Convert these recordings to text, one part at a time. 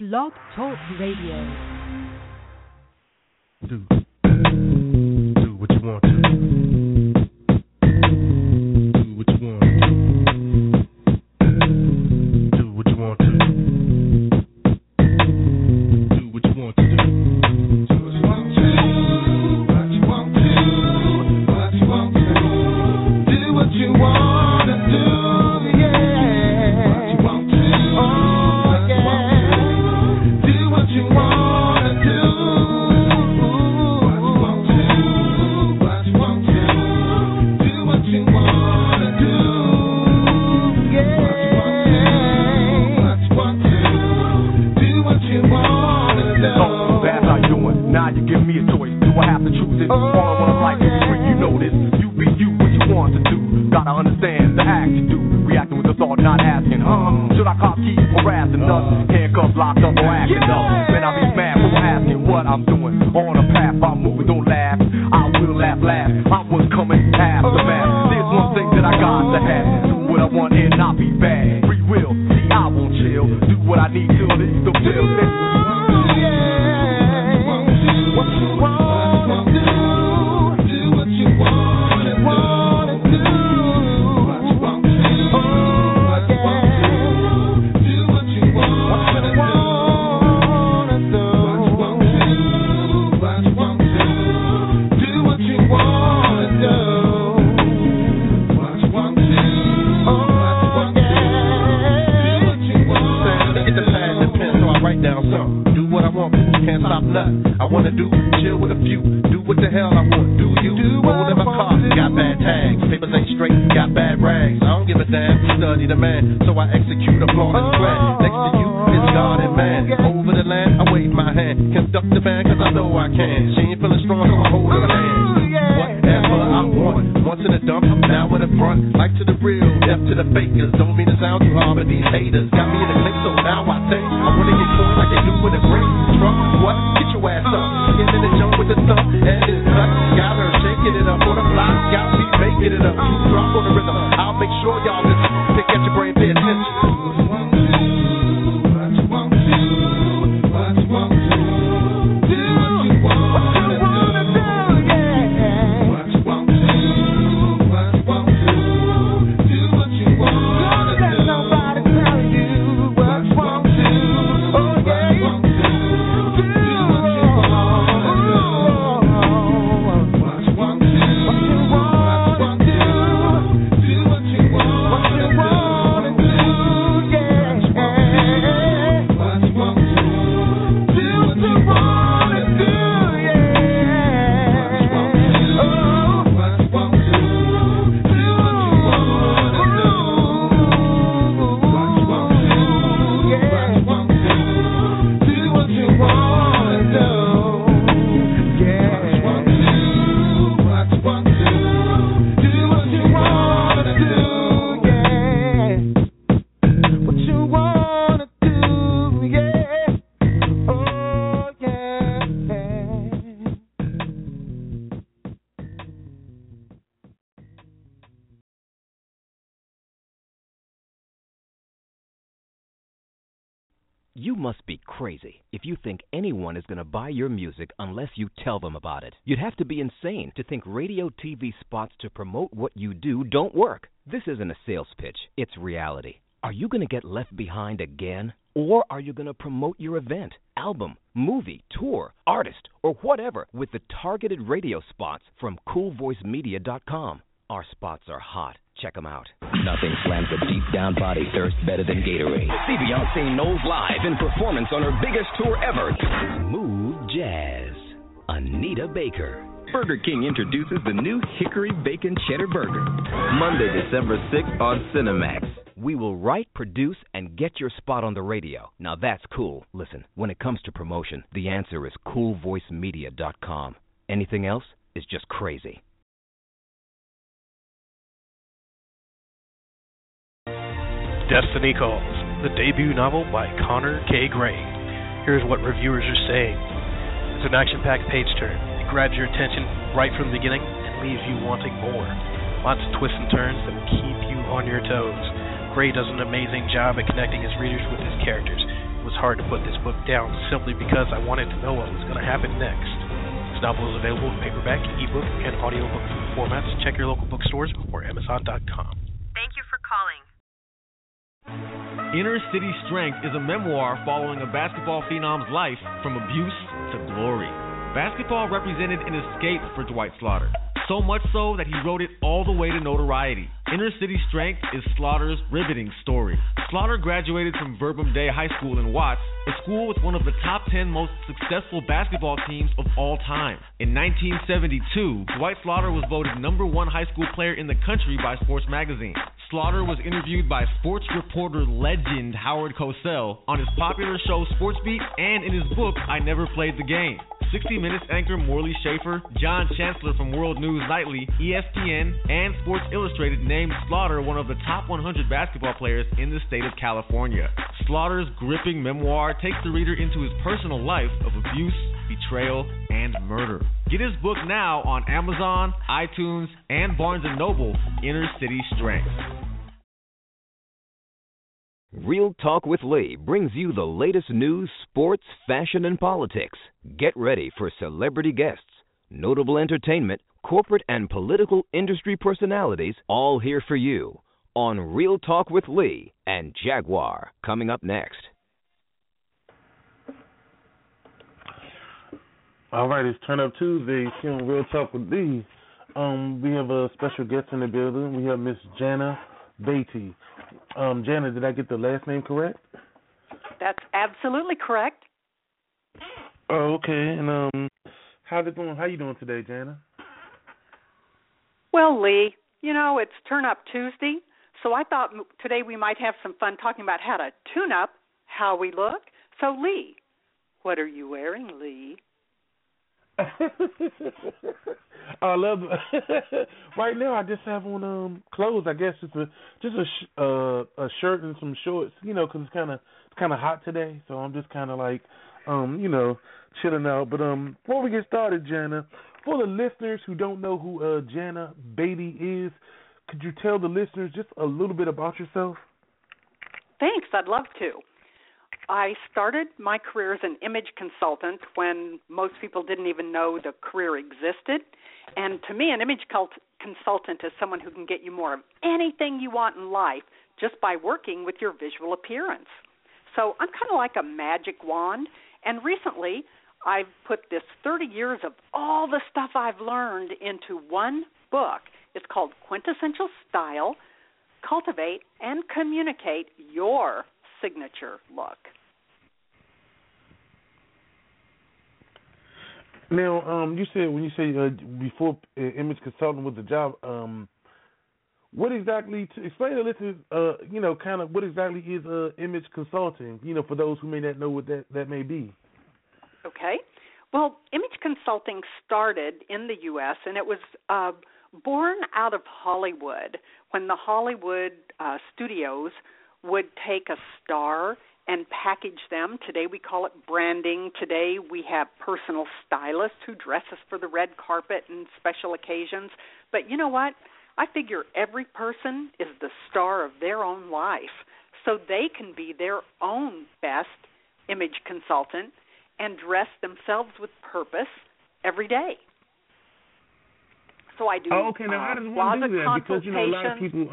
Blog Talk Radio. Do what you want to. You must be crazy if you think anyone is going to buy your music unless you tell them about it. You'd have to be insane to think radio TV spots to promote what you do don't work. This isn't a sales pitch. It's reality. Are you going to get left behind again? Or are you going to promote your event, album, movie, tour, artist, or whatever with the targeted radio spots from CoolVoiceMedia.com? Our spots are hot. Check them out. Nothing slams a deep-down body thirst better than Gatorade. See Beyonce Knowles live in performance on her biggest tour ever. Move Jazz. Anita Baker. Burger King introduces the new Hickory Bacon Cheddar Burger. Monday, December 6th on Cinemax. We will write, produce, and get your spot on the radio. Now that's cool. Listen, when it comes to promotion, the answer is CoolVoiceMedia.com. Anything else is just crazy. Destiny Calls, the debut novel by Connor K. Gray. Here's what reviewers are saying. It's an action-packed page turn. It grabs your attention right from the beginning and leaves you wanting more. Lots of twists and turns that will keep you on your toes. Gray does an amazing job at connecting his readers with his characters. was hard to put this book down simply because I wanted to know what was going to happen next. This novel is available in paperback, ebook, and audiobook formats. Check your local bookstores or Amazon.com. Thank you for calling. Inner City Strength is a memoir following a basketball phenom's life from abuse to glory. Basketball represented an escape for Dwight Slaughter. So much so that he wrote it all the way to notoriety. Inner City Strength is Slaughter's riveting story. Slaughter graduated from Verbum Day High School in Watts, a school with one of the top 10 most successful basketball teams of all time. In 1972, Dwight Slaughter was voted number one high school player in the country by Sports Magazine. Slaughter was interviewed by sports reporter legend Howard Cosell on his popular show Sports Beat and in his book, I Never Played the Game. 60 Minutes anchor Morley Safer, John Chancellor from World News Nightly, ESPN, and Sports Illustrated named Slaughter one of the top 100 basketball players in the state of California. Slaughter's gripping memoir takes the reader into his personal life of abuse, betrayal, and murder. Get his book now on Amazon, iTunes, and Barnes & Noble, Inner City Strength. Real Talk with Lee brings you the latest news, sports, fashion, and politics. Get ready for celebrity guests, notable entertainment, corporate and political industry personalities, all here for you on Real Talk with Lee and Jaguar, coming up next. All right, it's Turn Up Tuesday, here on Real Talk with Lee. We have a special guest in the building. We have Miss Janna Beatty. Janna, did I get the last name correct? That's absolutely correct. Oh, okay. And how you doing today, Janna? Well, Lee, you know, it's Turn Up Tuesday, so I thought today we might have some fun talking about how to tune up, how we look. So, Lee, what are you wearing, Lee? I love it. Right now, I just have on clothes. I guess it's a shirt and some shorts. You know, because it's kind of hot today, so I'm just kind of like chilling out. But before we get started, Janna, for the listeners who don't know who Janna Beatty is, could you tell the listeners just a little bit about yourself? Thanks. I'd love to. I started my career as an image consultant when most people didn't even know the career existed. And to me, an image consultant is someone who can get you more of anything you want in life just by working with your visual appearance. So I'm kind of like a magic wand. And recently, I've put this 30 years of all the stuff I've learned into one book. It's called Quintessential Style, Cultivate and Communicate Your Signature Look. Now, you said before image consultant was the job, what exactly, explain to listeners, kind of what exactly is image consulting, for those who may not know what that may be. Okay. Well, image consulting started in the U.S., and it was born out of Hollywood when the Hollywood studios would take a star and package them. Today we call it branding. Today we have personal stylists who dress us for the red carpet and special occasions. But you know what? I figure every person is the star of their own life, so they can be their own best image consultant and dress themselves with purpose every day. So I do. Oh, okay. Now, how does one do that? Because a lot of people.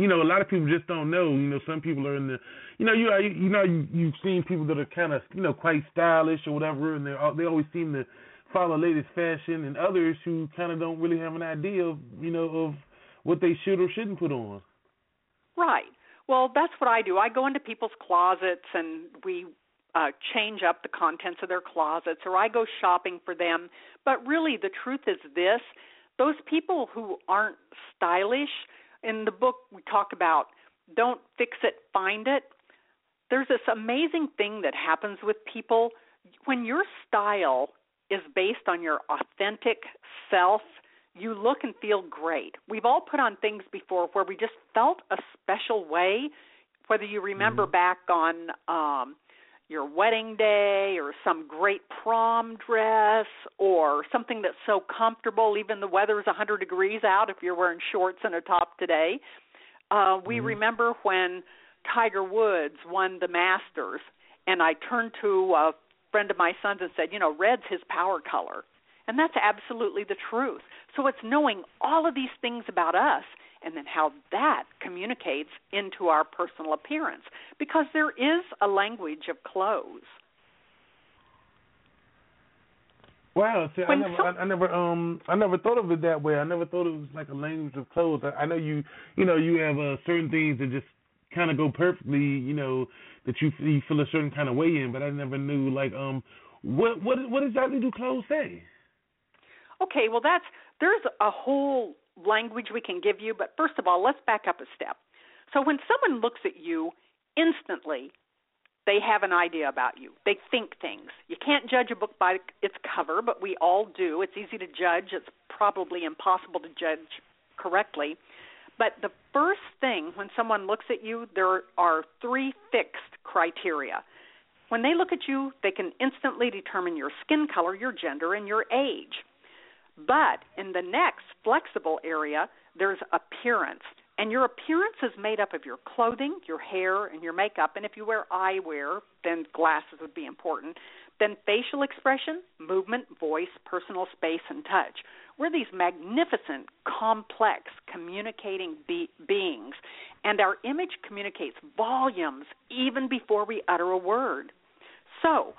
A lot of people just don't know. Some people are in the, you've seen people that are kind of, quite stylish or whatever, and they always seem to follow latest fashion, and others who kind of don't really have an idea of, of what they should or shouldn't put on. Right. Well, that's what I do. I go into people's closets, and we change up the contents of their closets, or I go shopping for them. But really, the truth is this: those people who aren't stylish. In the book, we talk about don't fix it, find it. There's this amazing thing that happens with people. When your style is based on your authentic self, you look and feel great. We've all put on things before where we just felt a special way, whether you remember back on your wedding day or some great prom dress or something that's so comfortable, even the weather's 100 degrees out if you're wearing shorts and a top today. We remember when Tiger Woods won the Masters And I turned to a friend of my son's and said, you know, red's his power color. And that's absolutely the truth. So it's knowing all of these things about us and then how that communicates into our personal appearance, because there is a language of clothes. Wow, see, I never thought of it that way. I never thought it was like a language of clothes. I know you have certain things that just kind of go perfectly, you know, that you feel a certain kind of way in. But I never knew like what exactly do clothes say? Okay, well there's a whole language we can give you. But first of all, let's back up a step. So when someone looks at you instantly, they have an idea about you. They think things. You can't judge a book by its cover, but we all do. It's easy to judge. It's probably impossible to judge correctly. But the first thing when someone looks at you, there are three fixed criteria. When they look at you, they can instantly determine your skin color, your gender, and your age. But in the next flexible area, there's appearance. And your appearance is made up of your clothing, your hair, and your makeup. And if you wear eyewear, then glasses would be important. Then facial expression, movement, voice, personal space, and touch. We're these magnificent, complex, communicating beings. And our image communicates volumes even before we utter a word. So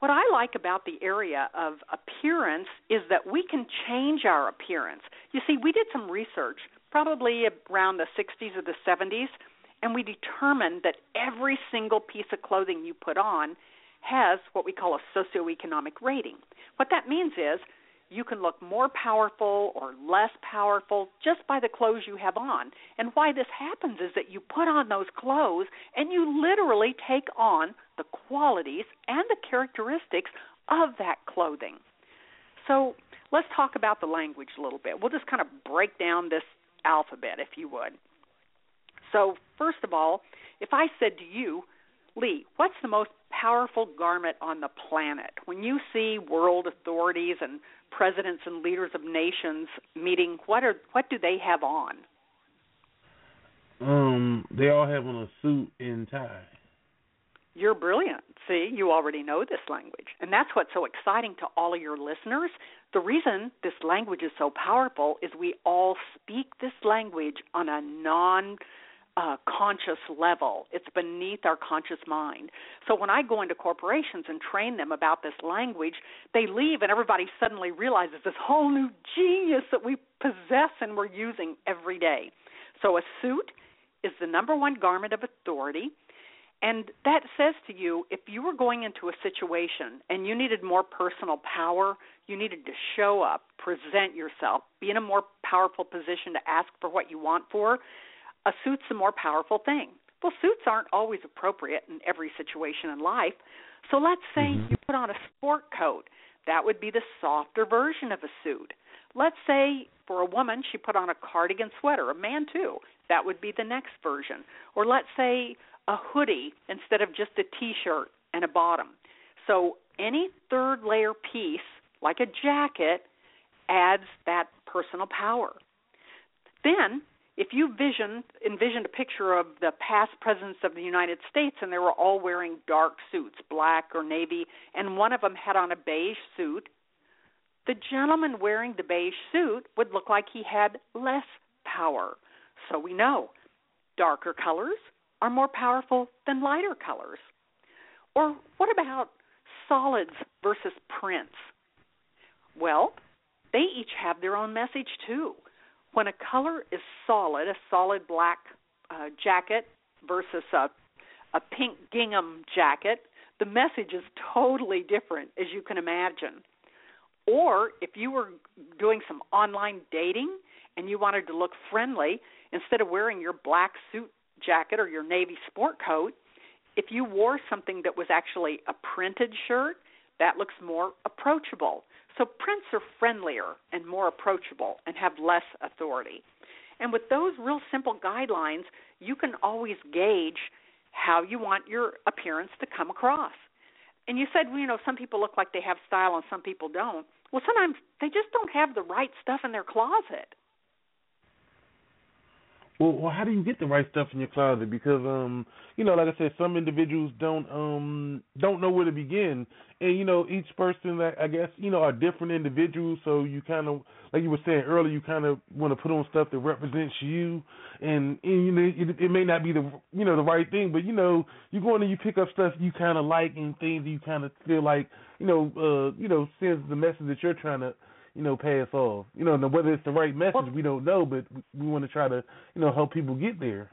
what I like about the area of appearance is that we can change our appearance. You see, we did some research probably around the 60s or the 70s, and we determined that every single piece of clothing you put on has what we call a socioeconomic rating. What that means is you can look more powerful or less powerful just by the clothes you have on. And why this happens is that you put on those clothes and you literally take on the qualities and the characteristics of that clothing. So let's talk about the language a little bit. We'll just kind of break down this alphabet, if you would. So first of all, if I said to you, Lee, what's the most powerful garment on the planet? When you see world authorities and presidents and leaders of nations meeting, what do they have on? They all have on a suit and tie. You're brilliant. See, you already know this language. And that's what's so exciting to all of your listeners. The reason this language is so powerful is we all speak this language on a non-conscious level. It's beneath our conscious mind. So when I go into corporations and train them about this language, they leave and everybody suddenly realizes this whole new genius that we possess and we're using every day. So a suit is the number one garment of authority. And that says to you, if you were going into a situation and you needed more personal power, you needed to show up, present yourself, be in a more powerful position to ask for what you want for, a suit's a more powerful thing. Well, suits aren't always appropriate in every situation in life. So let's say you put on a sport coat. That would be the softer version of a suit. Let's say for a woman, she put on a cardigan sweater, a man too. That would be the next version. Or let's say a hoodie instead of just a T-shirt and a bottom. So any third layer piece, like a jacket, adds that personal power. Then if you envisioned a picture of the past presidents of the United States and they were all wearing dark suits, black or navy, and one of them had on a beige suit, the gentleman wearing the beige suit would look like he had less power. So we know darker colors are more powerful than lighter colors. Or what about solids versus prints? Well, they each have their own message too. When a color is solid, a solid black jacket versus a pink gingham jacket, the message is totally different, as you can imagine. Or if you were doing some online dating and you wanted to look friendly, instead of wearing your black suit jacket or your navy sport coat, if you wore something that was actually a printed shirt, that looks more approachable. So prints are friendlier and more approachable and have less authority. And with those real simple guidelines, you can always gauge how you want your appearance to come across. And you said, well, you know, some people look like they have style and some people don't. Well, sometimes they just don't have the right stuff in their closet. Well, how do you get the right stuff in your closet? Because, you know, like I said, some individuals don't know where to begin. And, you know, each person, I guess, you know, are different individuals. So you kind of, like you were saying earlier, you kind of want to put on stuff that represents you. And you know, it may not be the right thing, but, you know, you go in and you pick up stuff you kind of like and things you kind of feel like, you know, sends the message that you're trying to, you know, pass off. You know, whether it's the right message, we don't know, but we want to try to, you know, help people get there.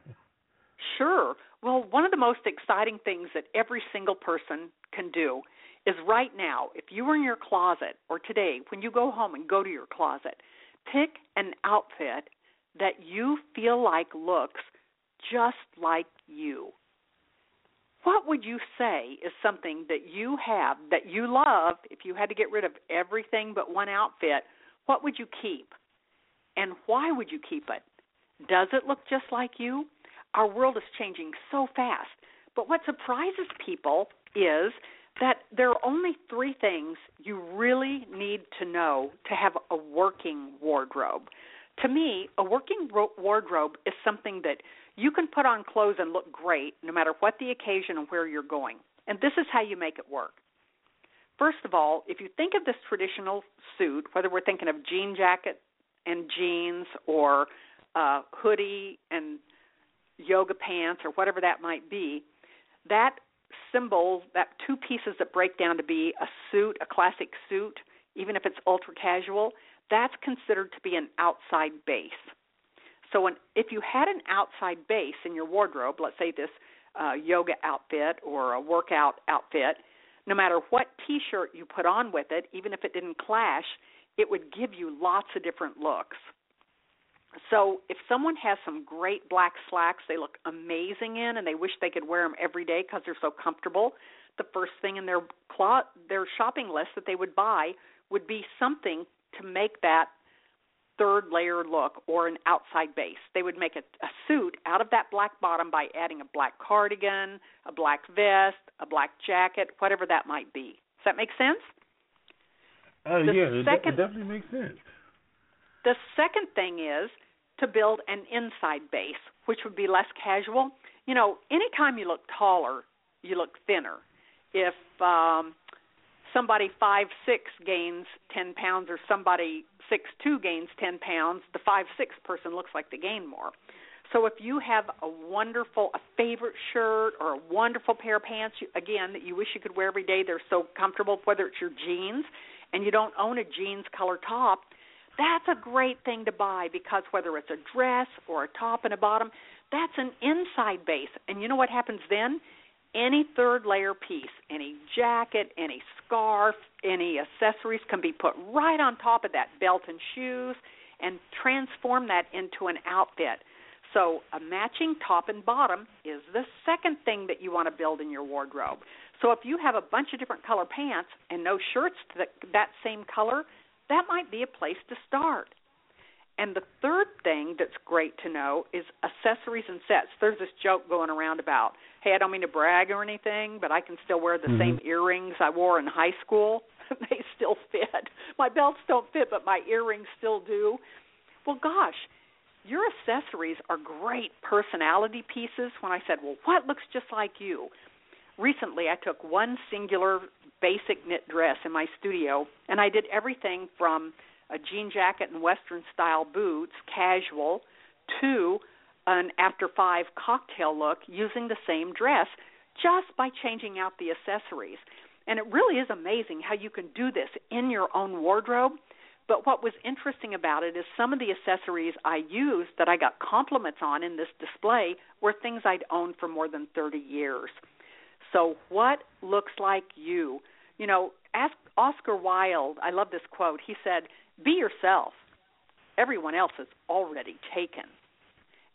Sure. Well, one of the most exciting things that every single person can do is right now, if you were in your closet or today, when you go home and go to your closet, pick an outfit that you feel like looks just like you. What would you say is something that you have that you love? If you had to get rid of everything but one outfit, what would you keep? And why would you keep it? Does it look just like you? Our world is changing so fast. But what surprises people is that there are only three things you really need to know to have a working wardrobe. To me, a working wardrobe is something that you can put on clothes and look great no matter what the occasion and where you're going. And this is how you make it work. First of all, if you think of this traditional suit, whether we're thinking of jean jacket and jeans or hoodie and yoga pants or whatever that might be, that symbol, that two pieces that break down to be a suit, a classic suit, even if it's ultra casual, that's considered to be an outside base. So if you had an outside base in your wardrobe, let's say this yoga outfit or a workout outfit, no matter what T-shirt you put on with it, even if it didn't clash, it would give you lots of different looks. So if someone has some great black slacks they look amazing in and they wish they could wear them every day because they're so comfortable, the first thing in their shopping list that they would buy would be something to make that third layer look or an outside base. They would make a suit out of that black bottom by adding a black cardigan, a black vest, a black jacket, whatever that might be. Does that make sense? It definitely makes sense. The second thing is to build an inside base, which would be less casual. You know, anytime you look taller, you look thinner. If somebody 5'6 gains 10 pounds or somebody 6'2 gains 10 pounds, the 5'6 person looks like they gain more. So if you have a favorite shirt or a wonderful pair of pants, again, that you wish you could wear every day, they're so comfortable, whether it's your jeans and you don't own a jeans color top, that's a great thing to buy because whether it's a dress or a top and a bottom, that's an inside base. And you know what happens then? Any third layer piece, any jacket, any scarf, any accessories can be put right on top of that belt and shoes and transform that into an outfit. So a matching top and bottom is the second thing that you want to build in your wardrobe. So if you have a bunch of different color pants and no shirts that same color, that might be a place to start. And the third thing that's great to know is accessories and sets. There's this joke going around about, hey, I don't mean to brag or anything, but I can still wear the same earrings I wore in high school. They still fit. My belts don't fit, but my earrings still do. Well, gosh, your accessories are great personality pieces. When I said, well, what looks just like you? Recently, I took one singular basic knit dress in my studio, and I did everything from a jean jacket and Western-style boots, casual, to an after-five cocktail look using the same dress just by changing out the accessories. And it really is amazing how you can do this in your own wardrobe. But what was interesting about it is some of the accessories I used that I got compliments on in this display were things I'd owned for more than 30 years. So what looks like you? You know, ask Oscar Wilde, I love this quote. He said, "Be yourself. Everyone else is already taken."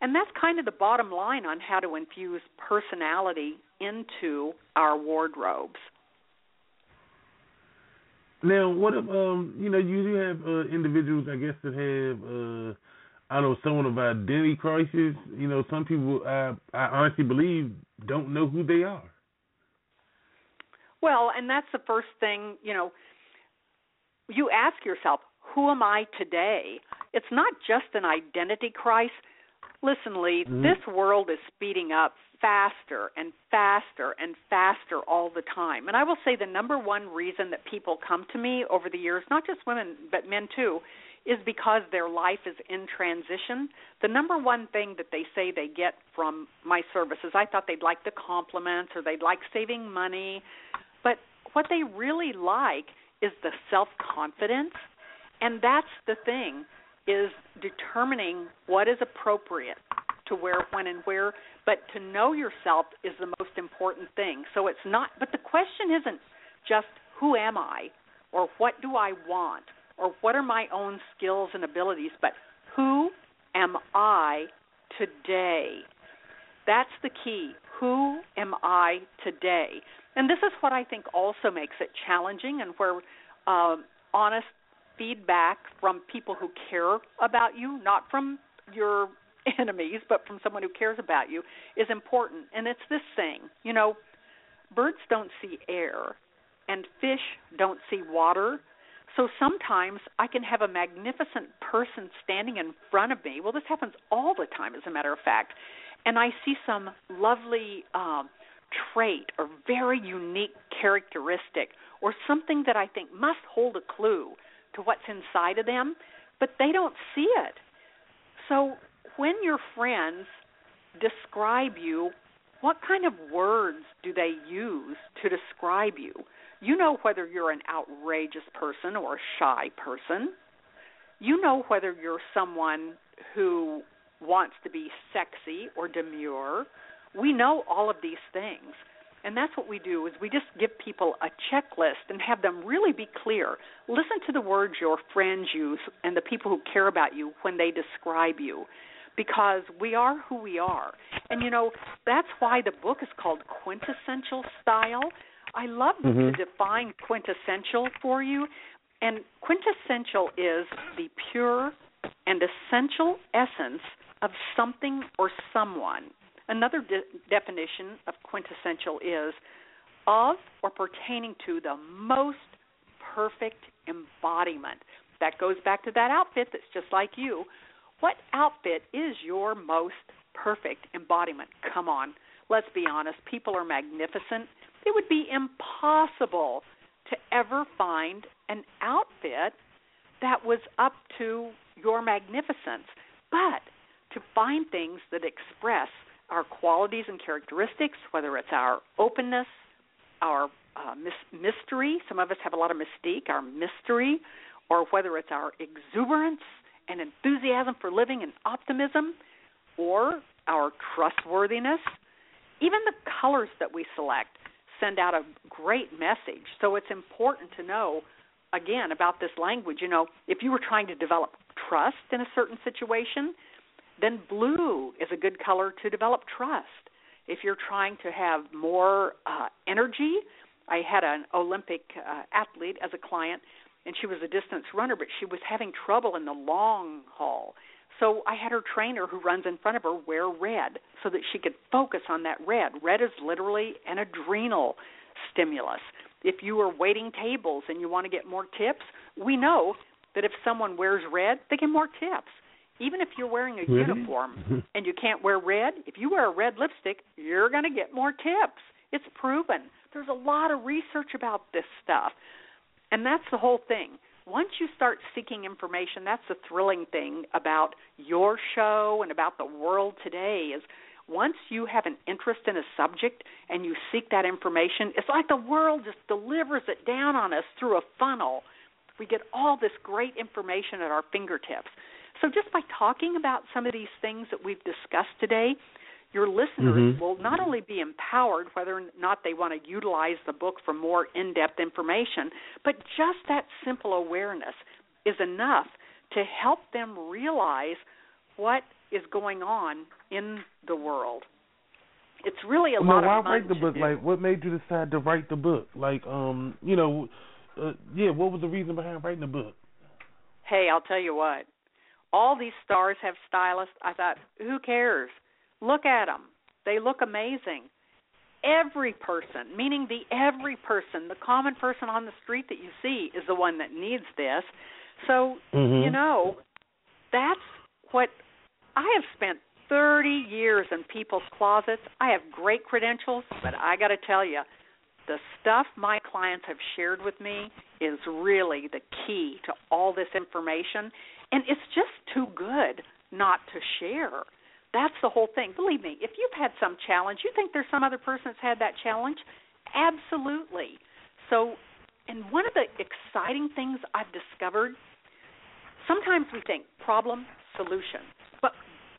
And that's kind of the bottom line on how to infuse personality into our wardrobes. Now, what if, you know, you do have individuals, I guess, that have, I don't know, somewhat of an identity crisis. You know, some people, I honestly believe, don't know who they are. Well, and that's the first thing, you know, you ask yourself, who am I today? It's not just an identity crisis. Listen, Lee, this world is speeding up faster and faster and faster all the time. And I will say the number one reason that people come to me over the years, not just women but men too, is because their life is in transition. The number one thing that they say they get from my services, I thought they'd like the compliments or they'd like saving money, but what they really like is the self-confidence, and that's the thing, is determining what is appropriate to wear, when and where, but to know yourself is the most important thing. So it's not, but the question isn't just who am I or what do I want or what are my own skills and abilities, but who am I today? That's the key. Who am I today? And this is what I think also makes it challenging, and where honest feedback from people who care about you, not from your enemies, but from someone who cares about you, is important. And it's this saying, you know, birds don't see air and fish don't see water. So sometimes I can have a magnificent person standing in front of me. Well, this happens all the time, as a matter of fact. And I see some lovely trait or very unique characteristic or something that I think must hold a clue to what's inside of them, but they don't see it. So when your friends describe you, what kind of words do they use to describe you? You know whether you're an outrageous person or a shy person. You know whether you're someone who wants to be sexy or demure. We know all of these things, and that's what we do, is we just give people a checklist and have them really be clear. Listen to the words your friends use and the people who care about you when they describe you, because we are who we are. And, you know, that's why the book is called Quintessential Style. I love to define quintessential for you, and quintessential is the pure and essential essence of something or someone. Another definition of quintessential is of or pertaining to the most perfect embodiment. That goes back to that outfit that's just like you. What outfit is your most perfect embodiment? Come on, let's be honest. People are magnificent. It would be impossible to ever find an outfit that was up to your magnificence, but to find things that express our qualities and characteristics, whether it's our openness, our mystery, some of us have a lot of mystique, our mystery, or whether it's our exuberance and enthusiasm for living and optimism, or our trustworthiness. Even the colors that we select send out a great message. So it's important to know, again, about this language. You know, if you were trying to develop trust in a certain situation, then blue is a good color to develop trust. If you're trying to have more energy, I had an Olympic athlete as a client, and she was a distance runner, but she was having trouble in the long haul. So I had her trainer, who runs in front of her, wear red so that she could focus on that red. Red is literally an adrenal stimulus. If you are waiting tables and you want to get more tips, we know that if someone wears red, they get more tips. Even if you're wearing a uniform and you can't wear red, if you wear a red lipstick, you're going to get more tips. It's proven. There's a lot of research about this stuff, and that's the whole thing. Once you start seeking information, that's the thrilling thing about your show and about the world today, is once you have an interest in a subject and you seek that information, it's like the world just delivers it down on us through a funnel. We get all this great information at our fingertips. So just by talking about some of these things that we've discussed today, your listeners will not only be empowered, whether or not they want to utilize the book for more in-depth information, but just that simple awareness is enough to help them realize what is going on in the world. It's really a lot of fun. Why write the book? Like, what made you decide to write the book? Like, you know, what was the reason behind writing the book? Hey, I'll tell you what. All these stars have stylists. I thought, who cares? Look at them. They look amazing. Every person, meaning the every person, the common person on the street that you see is the one that needs this. So, you know, that's what I have spent 30 years in people's closets. I have great credentials, but I got to tell you, the stuff my clients have shared with me is really the key to all this information, and it's just too good not to share. That's the whole thing. Believe me, if you've had some challenge, you think there's some other person that's had that challenge? Absolutely. So, and one of the exciting things I've discovered, sometimes we think problem, solution, but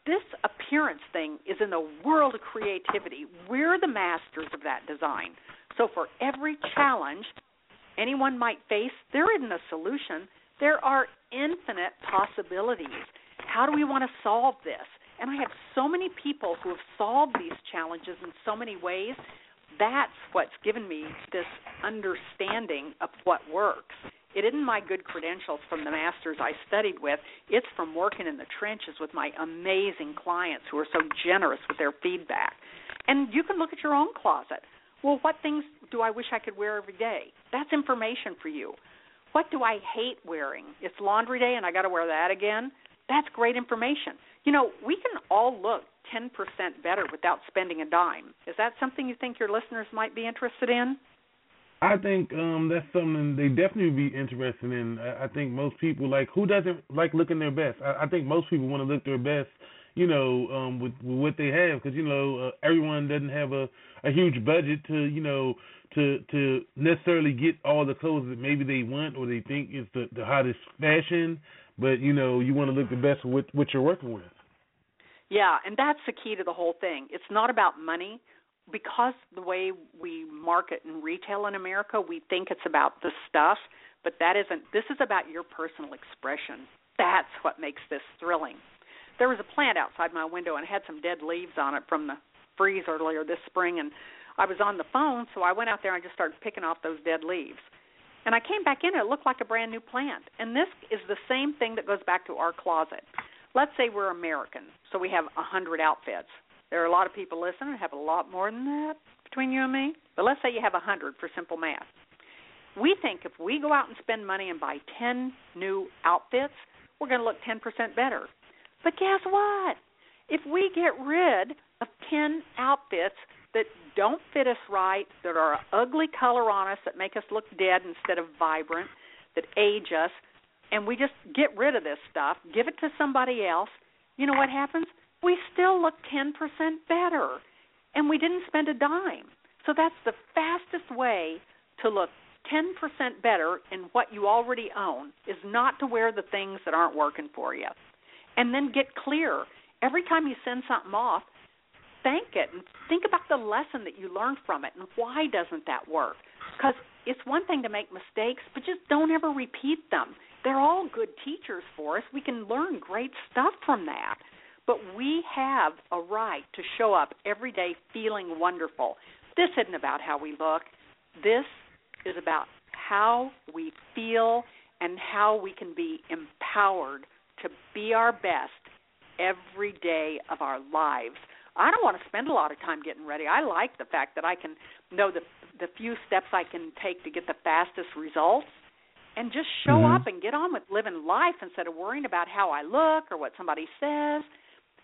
this appearance thing is in the world of creativity. We're the masters of that design. So for every challenge anyone might face, there isn't a solution. There are infinite possibilities. How do we want to solve this? And I have so many people who have solved these challenges in so many ways. That's what's given me this understanding of what works. It isn't my good credentials from the masters I studied with. It's from working in the trenches with my amazing clients who are so generous with their feedback. And you can look at your own closet. Well, what things do I wish I could wear every day? That's information for you. What do I hate wearing? It's laundry day and I got to wear that again? That's great information. You know, we can all look 10% better without spending a dime. Is that something you think your listeners might be interested in? I think that's something they definitely would be interested in. I think most people, like, who doesn't like looking their best? I think most people want to look their best, you know, with what they have, because, you know, everyone doesn't have a huge budget to, you know, to necessarily get all the clothes that maybe they want or they think is the hottest fashion. But, you know, you want to look the best with what you're working with. Yeah, and that's the key to the whole thing. It's not about money. Because the way we market and retail in America, we think it's about the stuff, but that isn't. This is about your personal expression. That's what makes this thrilling. There was a plant outside my window and it had some dead leaves on it from the freeze earlier this spring, and I was on the phone, so I went out there and I just started picking off those dead leaves. And I came back in and it looked like a brand new plant. And this is the same thing that goes back to our closet. Let's say we're American, so we have 100 outfits. There are a lot of people listening who have a lot more than that between you and me. But let's say you have 100 for simple math. We think if we go out and spend money and buy 10 new outfits, we're going to look 10% better. But guess what? If we get rid of 10 outfits that don't fit us right, that are an ugly color on us, that make us look dead instead of vibrant, that age us, and we just get rid of this stuff, give it to somebody else, you know what happens? We still look 10% better, and we didn't spend a dime. So that's the fastest way to look 10% better in what you already own, is not to wear the things that aren't working for you. And then get clear. Every time you send something off, thank it and think about the lesson that you learned from it and why doesn't that work? Because it's one thing to make mistakes, but just don't ever repeat them. They're all good teachers for us. We can learn great stuff from that. But we have a right to show up every day feeling wonderful. This isn't about how we look. This is about how we feel and how we can be empowered to be our best every day of our lives. I don't want to spend a lot of time getting ready. I like the fact that I can know the few steps I can take to get the fastest results and just show up and get on with living life instead of worrying about how I look or what somebody says.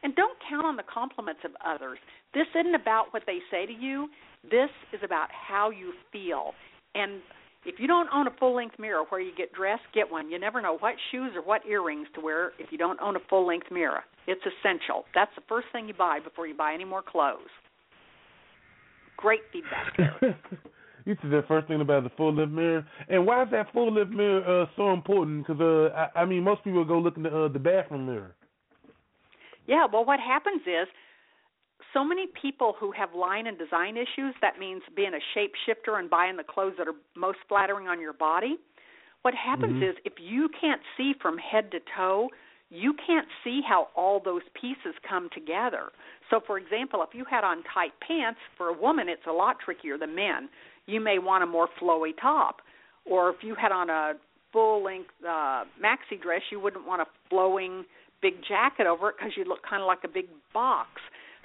And don't count on the compliments of others. This isn't about what they say to you. This is about how you feel. And if you don't own a full-length mirror where you get dressed, get one. You never know what shoes or what earrings to wear if you don't own a full-length mirror. It's essential. That's the first thing you buy before you buy any more clothes. Great feedback there. You said the first thing about the full-length mirror. And why is that full-length mirror so important? Because, I mean, most people go look in the bathroom mirror. Yeah, well, what happens is so many people who have line and design issues, that means being a shapeshifter and buying the clothes that are most flattering on your body. What happens is if you can't see from head to toe, you can't see how all those pieces come together. So, for example, if you had on tight pants, for a woman it's a lot trickier than men. You may want a more flowy top. Or if you had on a full-length maxi dress, you wouldn't want a flowing big jacket over it because you look kind of like a big box.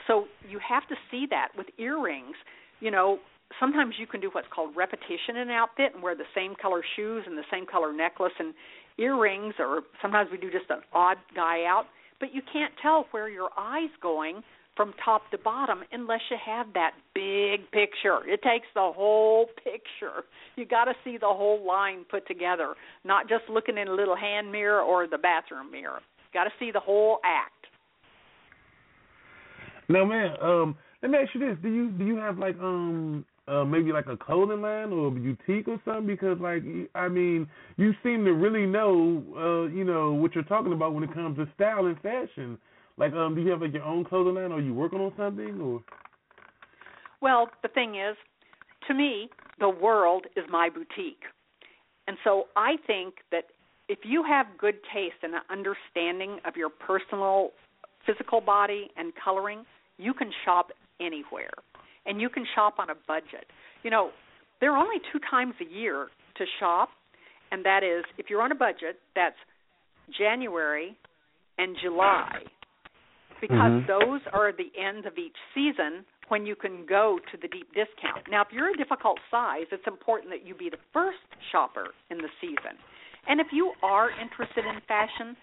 So you have to see that. With earrings, you know, sometimes you can do what's called repetition in an outfit and wear the same color shoes and the same color necklace and earrings, or sometimes we do just an odd guy out. but you can't tell where your eye's going from top to bottom unless you have that big picture. It takes the whole picture. You got to see the whole line put together, not just looking in a little hand mirror or the bathroom mirror. Got to see the whole act. Now, man, let me ask you this: do you have like maybe like a clothing line or a boutique or something? Because like I mean, you seem to really know you know what you're talking about when it comes to style and fashion. Like, do you have like your own clothing line, or are you working on something? Or well, the thing is, to me, the world is my boutique, and so I think that if you have good taste and an understanding of your personal physical body and coloring, you can shop anywhere, and you can shop on a budget. You know, there are only 2 times a year to shop, and that is if you're on a budget. That's January and July. Because those are the ends of each season when you can go to the deep discount. Now, if you're a difficult size, it's important that you be the first shopper in the season. And if you are interested in fashion,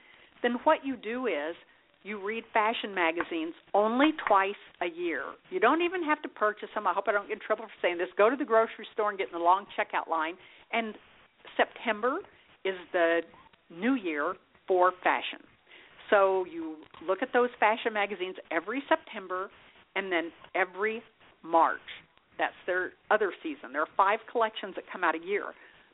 then what you do is you read fashion magazines only twice a year. You don't even have to purchase them. I hope I don't get in trouble for saying this. Go to the grocery store and get in the long checkout line. And September is the new year for fashion. So you look at those fashion magazines every September and then every March. That's their other season. There are 5 collections that come out a year.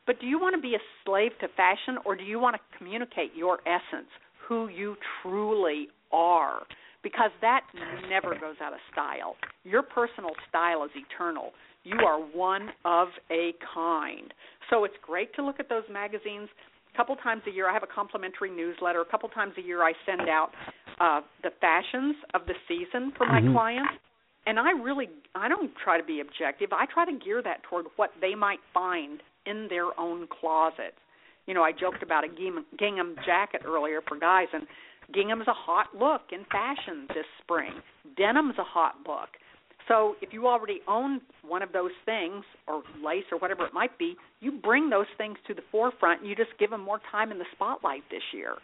But do you want to be a slave to fashion, or do you want to communicate your essence, who you truly are? Because that never goes out of style. Your personal style is eternal. You are one of a kind. So it's great to look at those magazines. A couple times a year, I have a complimentary newsletter. A couple times a year, I send out the fashions of the season for my clients. And I don't try to be objective. I try to gear that toward what they might find in their own closet. You know, I joked about a gingham jacket earlier for guys, and gingham's a hot look in fashion this spring. Denim's a hot look. So if you already own one of those things, or lace or whatever it might be, you bring those things to the forefront, and you just give them more time in the spotlight this year.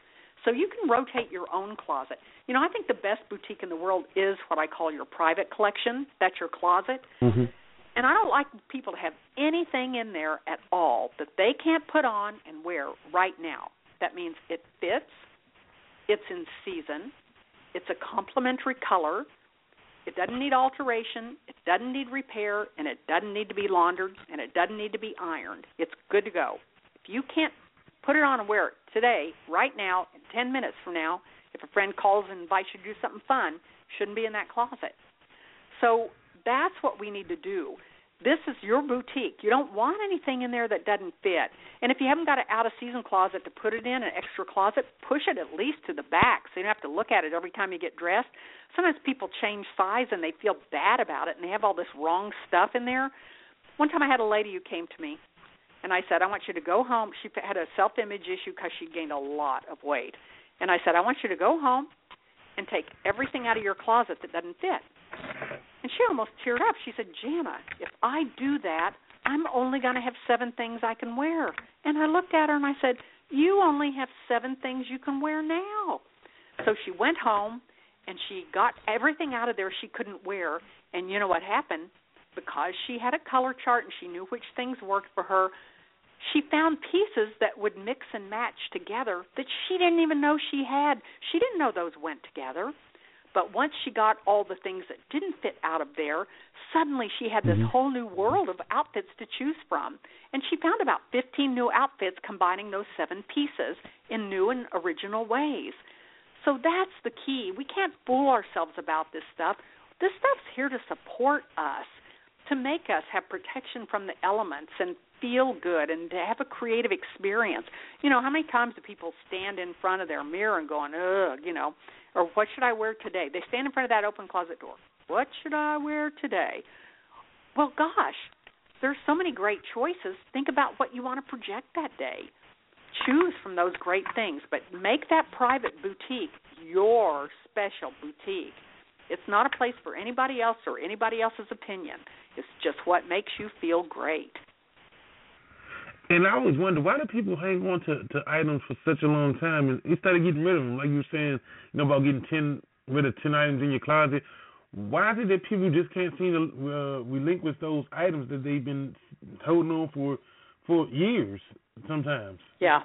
So you can rotate your own closet. You know, I think the best boutique in the world is what I call your private collection. That's your closet. Mm-hmm. And I don't like people to have anything in there at all that they can't put on and wear right now. That means it fits, it's in season, it's a complementary color, it doesn't need alteration, it doesn't need repair, and it doesn't need to be laundered, and it doesn't need to be ironed. It's good to go. If you can't put it on and wear it today, right now, in 10 minutes from now, if a friend calls and invites you to do something fun, shouldn't be in that closet. So that's what we need to do. This is your boutique. You don't want anything in there that doesn't fit. And if you haven't got an out-of-season closet to put it in, an extra closet, push it at least to the back so you don't have to look at it every time you get dressed. Sometimes people change size and they feel bad about it, and they have all this wrong stuff in there. One time I had a lady who came to me, and I said, I want you to go home. She had a self-image issue because she gained a lot of weight. And I said, I want you to go home and take everything out of your closet that doesn't fit. And she almost teared up. She said, Janna, if I do that, I'm only going to have 7 things I can wear. And I looked at her and I said, you only have 7 things you can wear now. So she went home and she got everything out of there she couldn't wear. And you know what happened? Because she had a color chart and she knew which things worked for her, she found pieces that would mix and match together that she didn't even know she had. She didn't know those went together. But once she got all the things that didn't fit out of there, suddenly she had this whole new world of outfits to choose from. And she found about 15 new outfits combining those 7 pieces in new and original ways. So that's the key. We can't fool ourselves about this stuff. This stuff's here to support us, to make us have protection from the elements and feel good and to have a creative experience. You know, how many times do people stand in front of their mirror and going, ugh, you know, or what should I wear today? They stand in front of that open closet door. What should I wear today? Well, gosh, there's so many great choices. Think about what you want to project that day. Choose from those great things, but make that private boutique your special boutique. It's not a place for anybody else or anybody else's opinion. It's just what makes you feel great. And I always wonder, why do people hang on to items for such a long time? And instead of getting rid of them, like you were saying, you know, about getting rid of 10 items in your closet, why is it that people just can't seem to relinquish those items that they've been holding on for years sometimes? Yeah.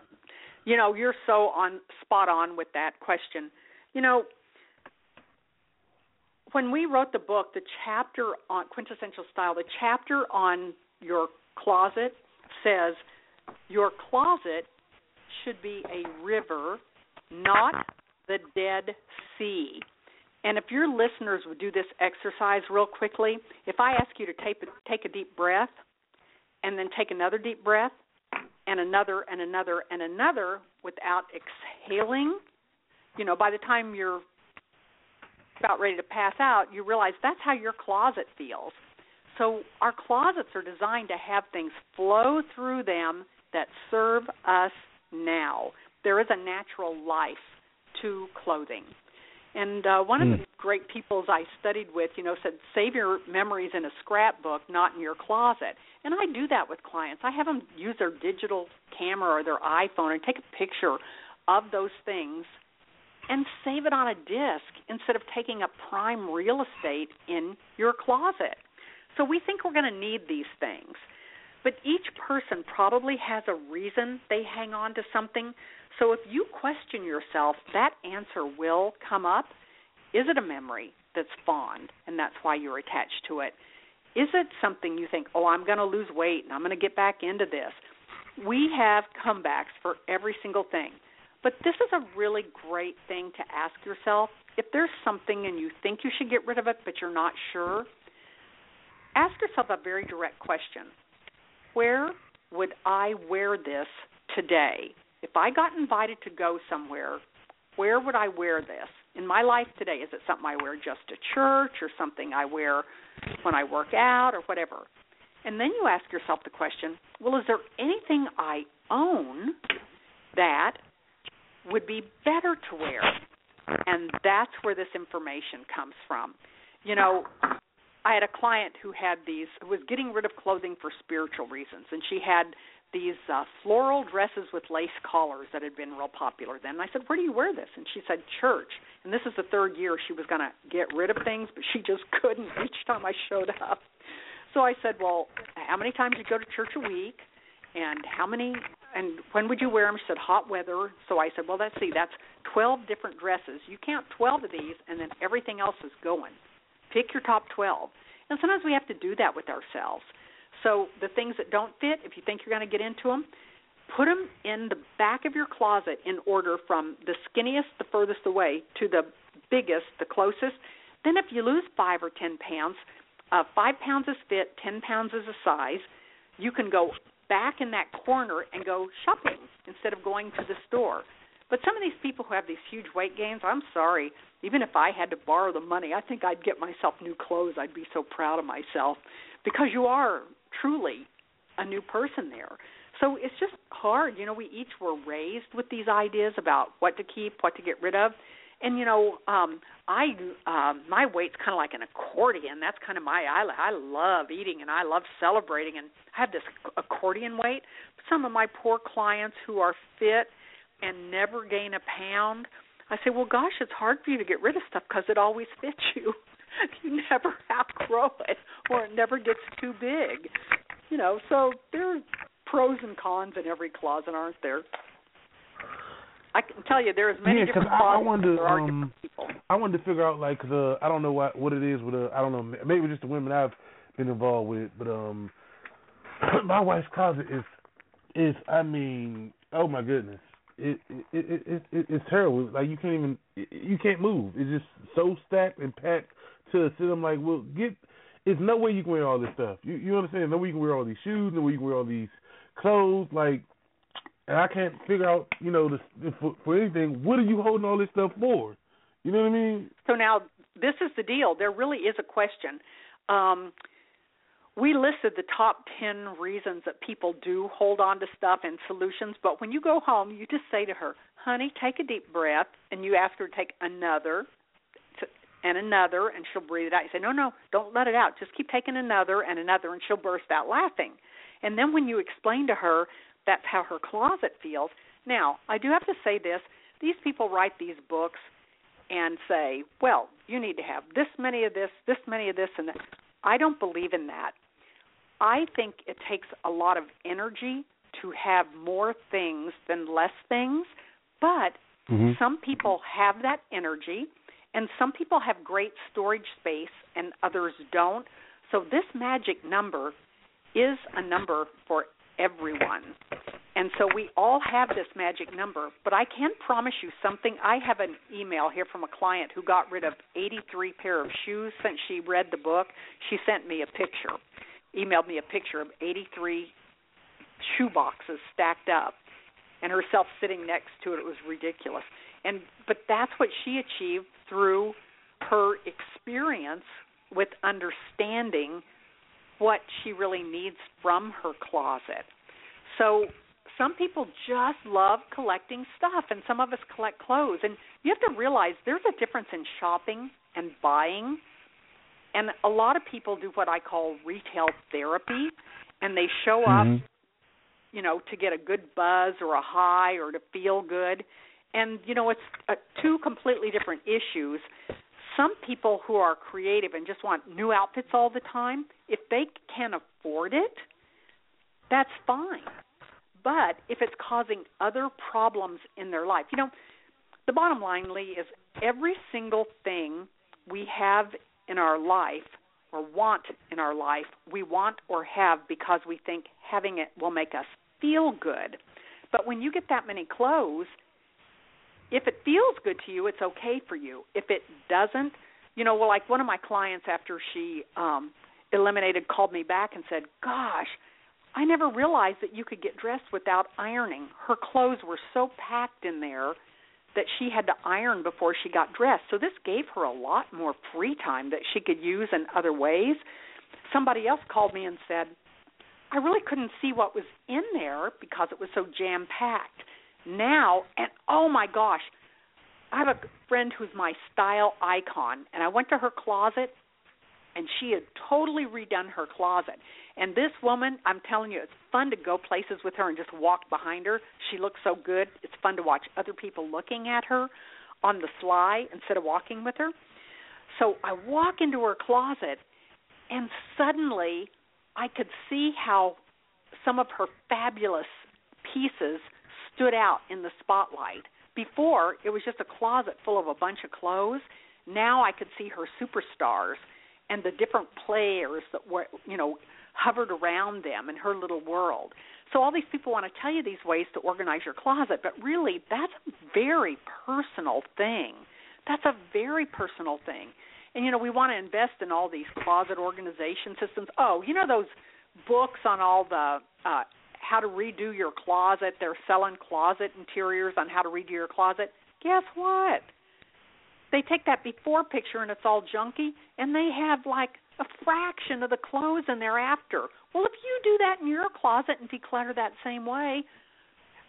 You know, you're so spot on with that question. You know, when we wrote the book, the chapter on Quintessential Style, the chapter on your closet says your closet should be a river, not the Dead Sea. And if your listeners would do this exercise real quickly, if I ask you to take a deep breath and then take another deep breath and another and another and another without exhaling, you know, by the time you're about ready to pass out, you realize that's how your closet feels. So our closets are designed to have things flow through them that serve us now. There is a natural life to clothing. And one of the great peoples I studied with, you know, said, save your memories in a scrapbook, not in your closet. And I do that with clients. I have them use their digital camera or their iPhone and take a picture of those things and save it on a disc instead of taking up prime real estate in your closet. So we think we're going to need these things. But each person probably has a reason they hang on to something. So if you question yourself, that answer will come up. Is it a memory that's fond and that's why you're attached to it? Is it something you think, oh, I'm going to lose weight and I'm going to get back into this? We have comebacks for every single thing. But this is a really great thing to ask yourself. If there's something and you think you should get rid of it but you're not sure, ask yourself a very direct question. Where would I wear this today? If I got invited to go somewhere, where would I wear this? In my life today, is it something I wear just to church or something I wear when I work out or whatever? And then you ask yourself the question, well, is there anything I own that would be better to wear? And that's where this information comes from. You know, I had a client who was getting rid of clothing for spiritual reasons, and she had these floral dresses with lace collars that had been real popular then. And I said, where do you wear this? And she said, church. And this is the third year she was going to get rid of things, but she just couldn't each time I showed up. So I said, well, how many times do you go to church a week? And when would you wear them? She said, hot weather. So I said, well, let's see, that's 12 different dresses. You count 12 of these, and then everything else is going. Pick your top 12. And sometimes we have to do that with ourselves. So the things that don't fit, if you think you're going to get into them, put them in the back of your closet in order from the skinniest, the furthest away, to the biggest, the closest. Then if you lose 5 or 10 pounds, 5 pounds is fit, 10 pounds is a size, you can go back in that corner and go shopping instead of going to the store. But some of these people who have these huge weight gains, I'm sorry, even if I had to borrow the money, I think I'd get myself new clothes. I'd be so proud of myself because you are truly a new person there. So it's just hard. You know, we each were raised with these ideas about what to keep, what to get rid of. And, you know, my weight's kind of like an accordion. That's kind of I love eating and I love celebrating. And I have this accordion weight. Some of my poor clients who are fit and never gain a pound, I say, well, gosh, it's hard for you to get rid of stuff because it always fits you. You never outgrow it or it never gets too big. You know, so there are pros and cons in every closet, aren't there? I can tell you there are as many different closets as there are different people. I wanted to figure out, like, I don't know what it is with I don't know, maybe just the women I've been involved with, but my wife's closet is I mean, oh, my goodness. It's terrible. Like you can't even move. It's just so stacked and packed to sit. I'm like, well, it's no way you can wear all this stuff. You understand? No way you can wear all these shoes. No way you can wear all these clothes. Like, and I can't figure out, you know, for anything. What are you holding all this stuff for? You know what I mean? So now this is the deal. There really is a question. We listed the top 10 reasons that people do hold on to stuff and solutions, but when you go home, you just say to her, honey, take a deep breath, and you ask her to take another and another, and she'll breathe it out. You say, no, don't let it out. Just keep taking another and another, and she'll burst out laughing. And then when you explain to her that's how her closet feels. Now, I do have to say this. These people write these books and say, well, you need to have this many of this many of this, and that. I don't believe in that. I think it takes a lot of energy to have more things than less things, but some people have that energy, and some people have great storage space, and others don't. So this magic number is a number for everyone. And so we all have this magic number, but I can promise you something. I have an email here from a client who got rid of 83 pair of shoes since she read the book. She sent me a picture, emailed me a picture of 83 shoe boxes stacked up and herself sitting next to it. It was ridiculous. But that's what she achieved through her experience with understanding what she really needs from her closet. So some people just love collecting stuff, and some of us collect clothes. And you have to realize there's a difference in shopping and buying. And a lot of people do what I call retail therapy, and they show up, you know, to get a good buzz or a high or to feel good. And, you know, it's two completely different issues. Some people who are creative and just want new outfits all the time, if they can afford it, that's fine. But if it's causing other problems in their life, you know, the bottom line, Lee, is every single thing we have in our life or want in our life, we want or have because we think having it will make us feel good. But when you get that many clothes, if it feels good to you, it's okay for you. If it doesn't, you know, well, like one of my clients after she eliminated called me back and said, gosh, I never realized that you could get dressed without ironing. Her clothes were so packed in there that she had to iron before she got dressed. So this gave her a lot more free time that she could use in other ways. Somebody else called me and said, I really couldn't see what was in there because it was so jam-packed. Now, and oh my gosh, I have a friend who's my style icon, and I went to her closet, and she had totally redone her closet. And this woman, I'm telling you, it's fun to go places with her and just walk behind her. She looks so good. It's fun to watch other people looking at her on the sly instead of walking with her. So I walk into her closet, and suddenly I could see how some of her fabulous pieces stood out in the spotlight. Before, it was just a closet full of a bunch of clothes. Now I could see her superstars and the different players that were, you know, hovered around them in her little world. So all these people want to tell you these ways to organize your closet, but really that's a very personal thing. That's a very personal thing. And, you know, we want to invest in all these closet organization systems. Oh, you know those books on all the how to redo your closet. They're selling closet interiors on how to redo your closet. Guess what? They take that before picture and it's all junky, and they have like a fraction of the clothes in there after. Well, if you do that in your closet and declutter that same way,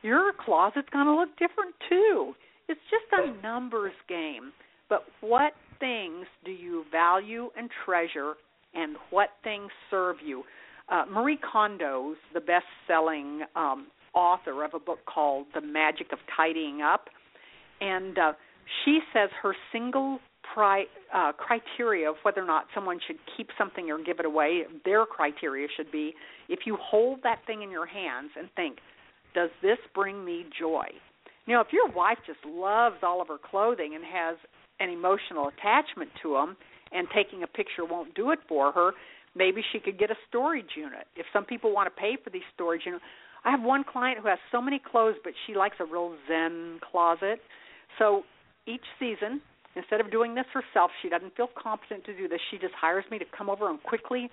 your closet's going to look different too. It's just a numbers game. But what things do you value and treasure, and what things serve you? Marie Kondo's the best-selling author of a book called The Magic of Tidying Up, and she says her single criteria of whether or not someone should keep something or give it away, their criteria should be, if you hold that thing in your hands and think, does this bring me joy? You know, if your wife just loves all of her clothing and has an emotional attachment to them, and taking a picture won't do it for her, maybe she could get a storage unit. If some people want to pay for these storage units. I have one client who has so many clothes, but she likes a real zen closet. So each season, instead of doing this herself, she doesn't feel competent to do this. She just hires me to come over and quickly,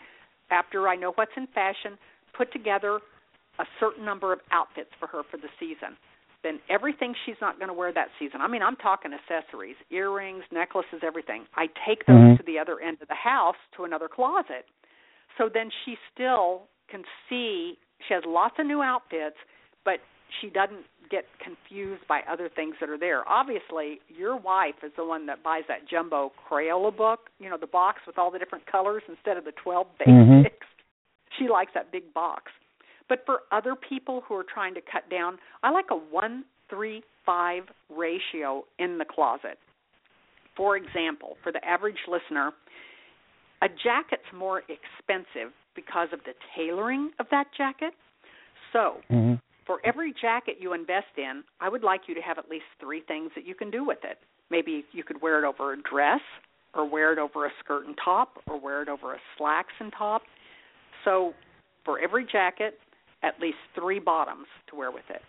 after I know what's in fashion, put together a certain number of outfits for her for the season. Then everything she's not going to wear that season. I mean, I'm talking accessories, earrings, necklaces, everything. I take those to the other end of the house to another closet. So then she still can see, she has lots of new outfits, but she doesn't get confused by other things that are there. Obviously, your wife is the one that buys that jumbo Crayola book, you know, the box with all the different colors instead of the 12 basics. She likes that big box. But for other people who are trying to cut down, I like a 1-3-5 ratio in the closet. For example, for the average listener, a jacket's more expensive because of the tailoring of that jacket. So for every jacket you invest in, I would like you to have at least 3 things that you can do with it. Maybe you could wear it over a dress, or wear it over a skirt and top, or wear it over a slacks and top. So for every jacket, at least 3 bottoms to wear with it.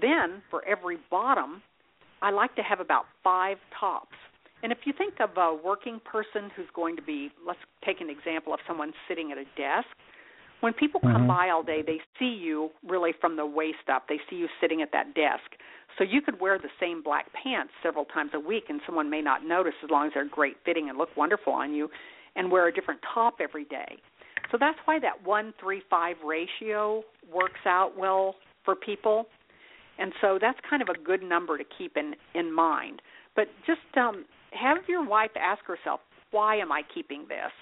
Then for every bottom, I like to have about 5 tops. And if you think of a working person who's going to be, let's take an example of someone sitting at a desk. When people come by all day, they see you really from the waist up. They see you sitting at that desk. So you could wear the same black pants several times a week, and someone may not notice as long as they're great fitting and look wonderful on you, and wear a different top every day. So that's why that 1-3-5 ratio works out well for people. And so that's kind of a good number to keep in mind. But just have your wife ask herself, why am I keeping this?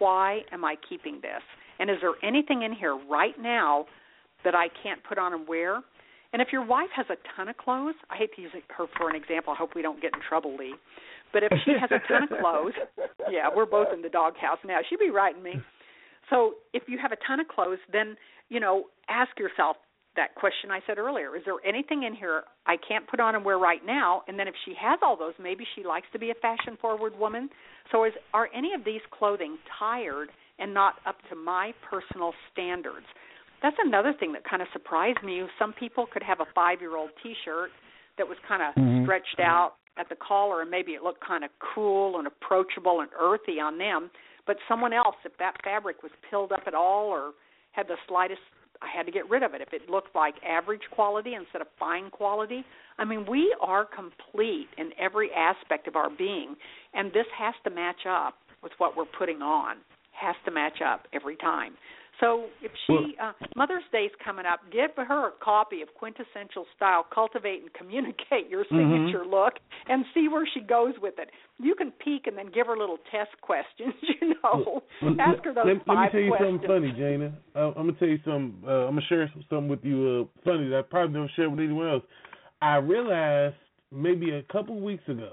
Why am I keeping this? And is there anything in here right now that I can't put on and wear? And if your wife has a ton of clothes, I hate to use her for an example. I hope we don't get in trouble, Lee. But if she has a ton of clothes, yeah, we're both in the doghouse now. She'd be writing me. So if you have a ton of clothes, then, you know, ask yourself that question I said earlier. Is there anything in here I can't put on and wear right now? And then if she has all those, maybe she likes to be a fashion-forward woman. So are any of these clothing tired and not up to my personal standards? That's another thing that kind of surprised me. Some people could have a 5-year-old T-shirt that was kind of stretched out at the collar, and maybe it looked kind of cool and approachable and earthy on them. But someone else, if that fabric was pilled up at all or had the slightest, I had to get rid of it. If it looked like average quality instead of fine quality, I mean, we are complete in every aspect of our being, and this has to match up with what we're putting on. Has to match up every time. So if she, Mother's Day's coming up, give her a copy of Quintessential Style Cultivate and Communicate Your Signature Look, and see where she goes with it. You can peek and then give her little test questions, you know. Ask her those 5 questions. Let me tell you something funny, Janna. I'm going to tell you something. I'm going to share something with you funny that I probably don't share with anyone else. I realized maybe a couple weeks ago,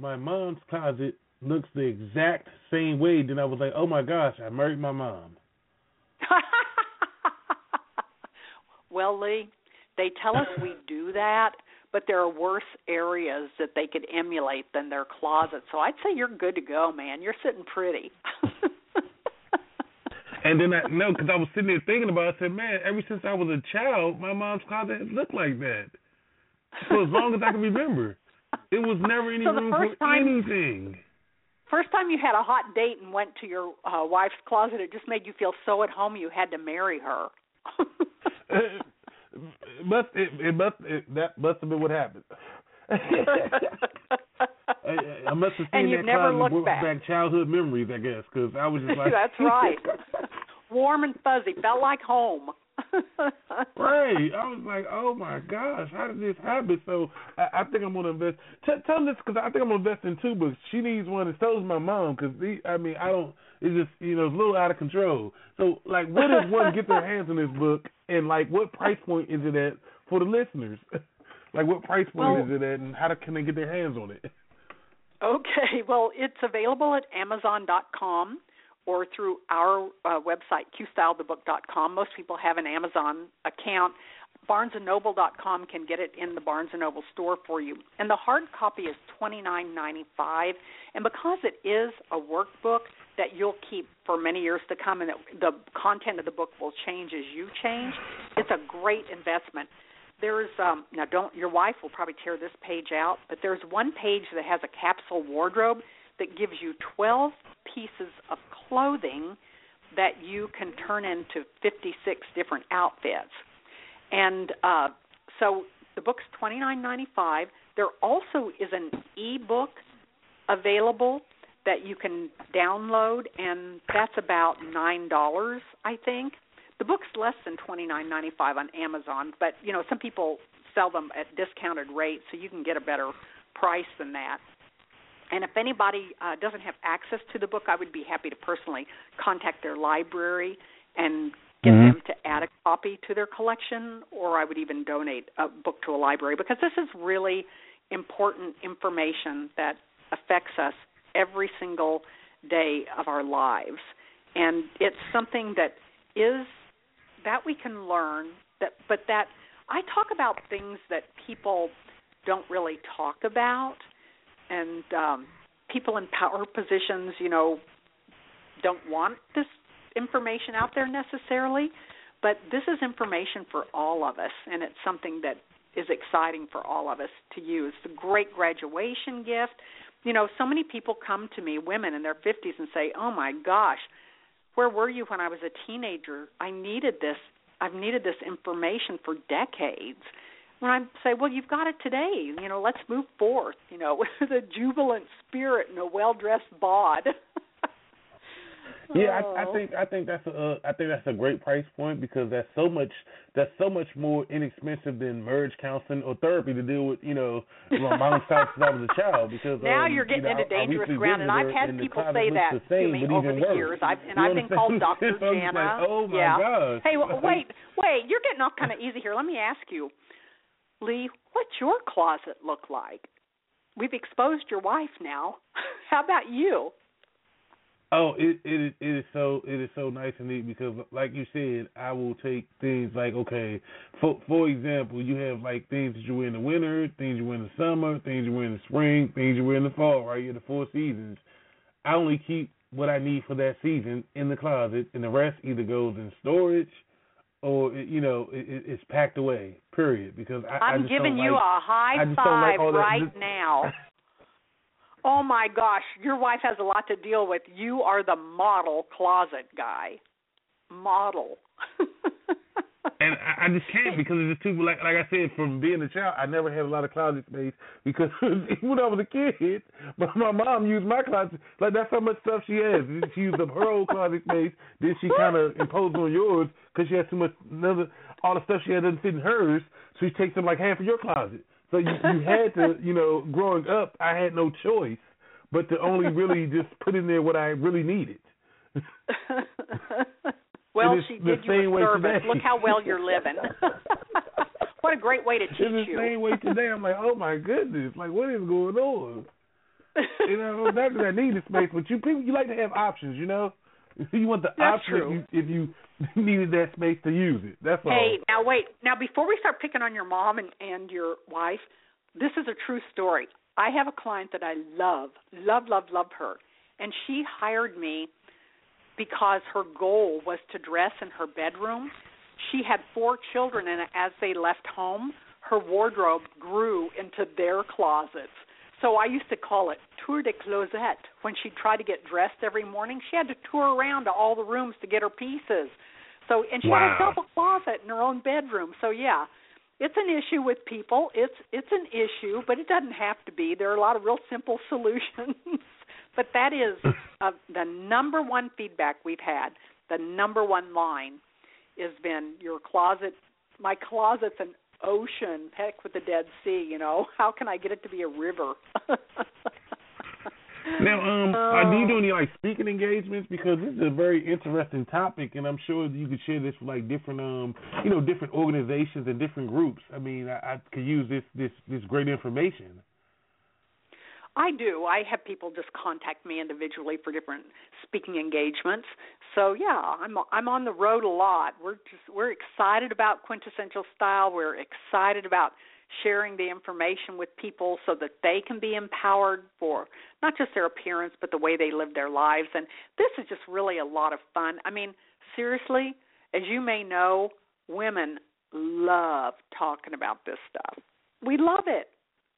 my mom's closet looks the exact same way. Then I was like, oh my gosh, I married my mom. Well, Lee, they tell us we do that, but there are worse areas that they could emulate than their closet. So I'd say you're good to go, man. You're sitting pretty. And then because I was sitting there thinking about it, I said, man, ever since I was a child, my mom's closet looked like that. So as long as I can remember, it was never any room for anything. First time you had a hot date and went to your wife's closet, it just made you feel so at home you had to marry her. That must have been what happened. I must have seen that never looked back childhood memories, I guess, because I was just like... That's right. Warm and fuzzy. Felt like home. Right. I was like, oh, my gosh, how did this happen? So I think I'm going to invest. Tell this, because I think I'm going to invest in 2 books. She needs one, and so does my mom, because, I mean, I don't, it's just, you know, it's a little out of control. So, like, what does one get their hands on this book, and, like, what price point is it at for the listeners? Like, what price point is it at, and how can they get their hands on it? Okay. Well, it's available at Amazon.com. or through our website, qstylethebook.com. Most people have an Amazon account. BarnesandNoble.com can get it in the Barnes & Noble store for you. And the hard copy is $29.95. And because it is a workbook that you'll keep for many years to come, and the content of the book will change as you change, it's a great investment. There's now your wife will probably tear this page out, but there's one page that has a capsule wardrobe that gives you 12 pieces of clothing that you can turn into 56 different outfits. And so the book's $29.95. There also is an e-book available that you can download, and that's about $9, I think. The book's less than $29.95 on Amazon, but, you know, some people sell them at discounted rates, so you can get a better price than that. And if anybody doesn't have access to the book, I would be happy to personally contact their library and get them to add a copy to their collection, or I would even donate a book to a library, because this is really important information that affects us every single day of our lives. And it's something that is that we can learn, that, but that I talk about things that people don't really talk about, and people in power positions, you know, don't want this information out there necessarily, but this is information for all of us, and it's something that is exciting for all of us to use. It's a great graduation gift. You know, so many people come to me, women in their 50s, and say, oh, my gosh, where were you when I was a teenager? I needed this. I've needed this information for decades. When I say, well, you've got it today, you know, let's move forth, you know, with a jubilant spirit and a well-dressed bod. Yeah, I think that's a great price point, because that's so much more inexpensive than marriage counseling or therapy to deal with, you know, my own stuff since I was a child. Because now you're getting into dangerous ground, and I've had people say that to me over the years. I've been called Dr. Janna. Like, oh my gosh! Hey, wait, you're getting off kind of easy here. Let me ask you, Lee, what's your closet look like? We've exposed your wife now. How about you? Oh, it is so nice and neat, because, like you said, I will take things like, okay, for example, you have like things that you wear in the winter, things you wear in the summer, things you wear in the spring, things you wear in the fall, right? You're the four seasons. I only keep what I need for that season in the closet, and the rest either goes in storage or, it's packed away, period. Because I'm giving you a high five right now. Oh, my gosh, your wife has a lot to deal with. You are the model closet guy. Model. And I just can't, because it's just too, like I said, from being a child, I never had a lot of closet space, because when I was a kid, my mom used my closet. Like, that's how much stuff she has. She used up her old closet space, then she kind of imposed on yours, because she had too much, all the stuff she had doesn't fit in hers, so she takes up like half of your closet. So you had to, growing up, I had no choice but to only really just put in there what I really needed. Well, she did you a service. Look how well you're living. What a great way to teach you. It's the same way today. I'm like, oh, my goodness. Like, what is going on? Not that I need the space, but you like to have options, You want the option if you needed that space to use it. That's all. Hey, now wait. Now, before we start picking on your mom and your wife, this is a true story. I have a client that I love her, and she hired me because her goal was to dress in her bedroom. She had 4 children, and as they left home, her wardrobe grew into their closets. So I used to call it tour de closet. When she tried to get dressed every morning, she had to tour around to all the rooms to get her pieces. So, and she had herself a closet in her own bedroom. So, yeah, it's an issue with people. It's an issue, but it doesn't have to be. There are a lot of real simple solutions. But that is the number one feedback we've had. The number one line has been, your closet, my closet's an ocean, heck with the Dead Sea, how can I get it to be a river? Now, do you do any like speaking engagements? Because this is a very interesting topic, and I'm sure you could share this with like different different organizations and different groups. I mean, I could use this great information. I do. I have people just contact me individually for different speaking engagements. So yeah, I'm on the road a lot. We're excited about Quintessential Style. We're excited about sharing the information with people so that they can be empowered for not just their appearance, but the way they live their lives. And this is just really a lot of fun. I mean, seriously, as you may know, women love talking about this stuff. We love it.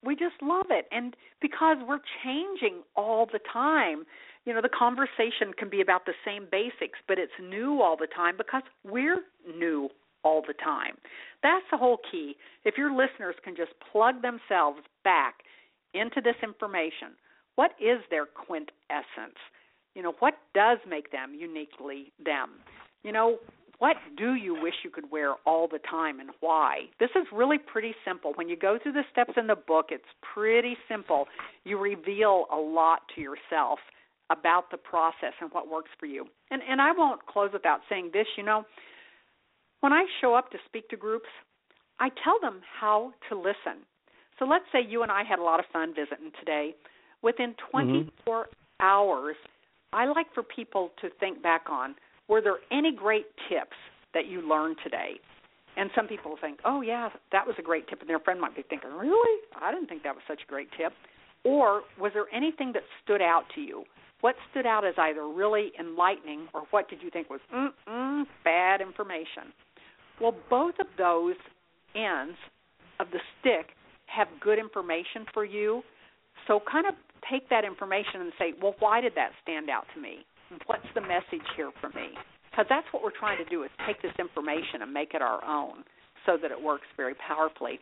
We just love it, and because we're changing all the time, the conversation can be about the same basics, but it's new all the time because we're new all the time. That's the whole key. If your listeners can just plug themselves back into this information, what is their quintessence? What does make them uniquely them? What do you wish you could wear all the time and why? This is really pretty simple. When you go through the steps in the book, it's pretty simple. You reveal a lot to yourself about the process and what works for you. And I won't close without saying this, you know, when I show up to speak to groups, I tell them how to listen. So let's say you and I had a lot of fun visiting today. Within 24 hours, I like for people to think back on, were there any great tips that you learned today? And some people think, oh, yeah, that was a great tip. And their friend might be thinking, really? I didn't think that was such a great tip. Or was there anything that stood out to you? What stood out as either really enlightening or what did you think was bad information? Well, both of those ends of the stick have good information for you. So kind of take that information and say, well, why did that stand out to me? What's the message here for me? Because that's what we're trying to do is take this information and make it our own so that it works very powerfully.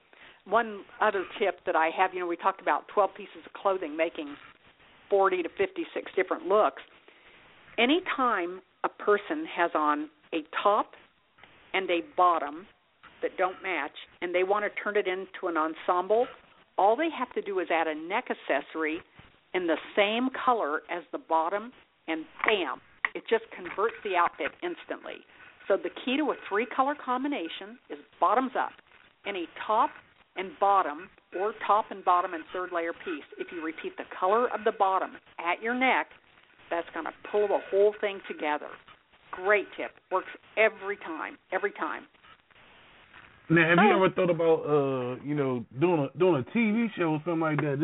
One other tip that I have, you know, we talked about 12 pieces of clothing making 40 to 56 different looks. Anytime a person has on a top and a bottom that don't match and they want to turn it into an ensemble, all they have to do is add a neck accessory in the same color as the bottom, and bam, it just converts the outfit instantly. So the key to a three-color combination is bottoms up, any top and bottom or top and bottom and third-layer piece. If you repeat the color of the bottom at your neck, that's going to pull the whole thing together. Great tip. Works every time, every time. Now, have you ever thought about, doing a TV show or something like that?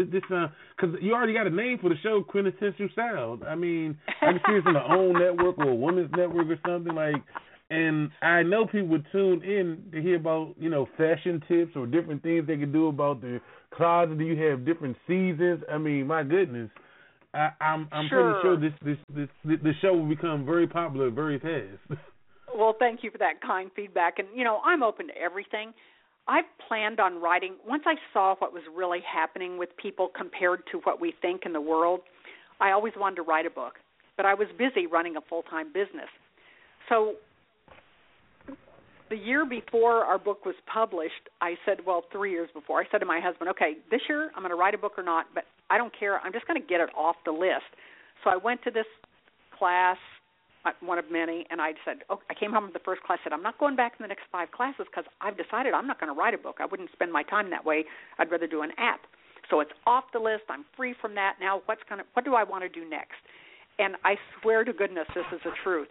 Because you already got a name for the show, Quintessential Style. I mean, I can see it's on the OWN Network or a Women's Network or something like. And I know people would tune in to hear about, you know, fashion tips or different things they could do about their closet. Do you have different seasons? I mean, my goodness, I'm pretty sure this show will become very popular very fast. Well, thank you for that kind feedback. And, you know, I'm open to everything. I've planned on writing. Once I saw what was really happening with people compared to what we think in the world, I always wanted to write a book. But I was busy running a full-time business. So the year before our book was published, I said, 3 years before, I said to my husband, okay, this year I'm going to write a book or not, but I don't care. I'm just going to get it off the list. So I went to this class, one of many, and I said, oh, I came home from the first class, said, I'm not going back in the next 5 classes because I've decided I'm not going to write a book. I wouldn't spend my time that way. I'd rather do an app. So it's off the list. I'm free from that. Now what do I want to do next? And I swear to goodness this is the truth.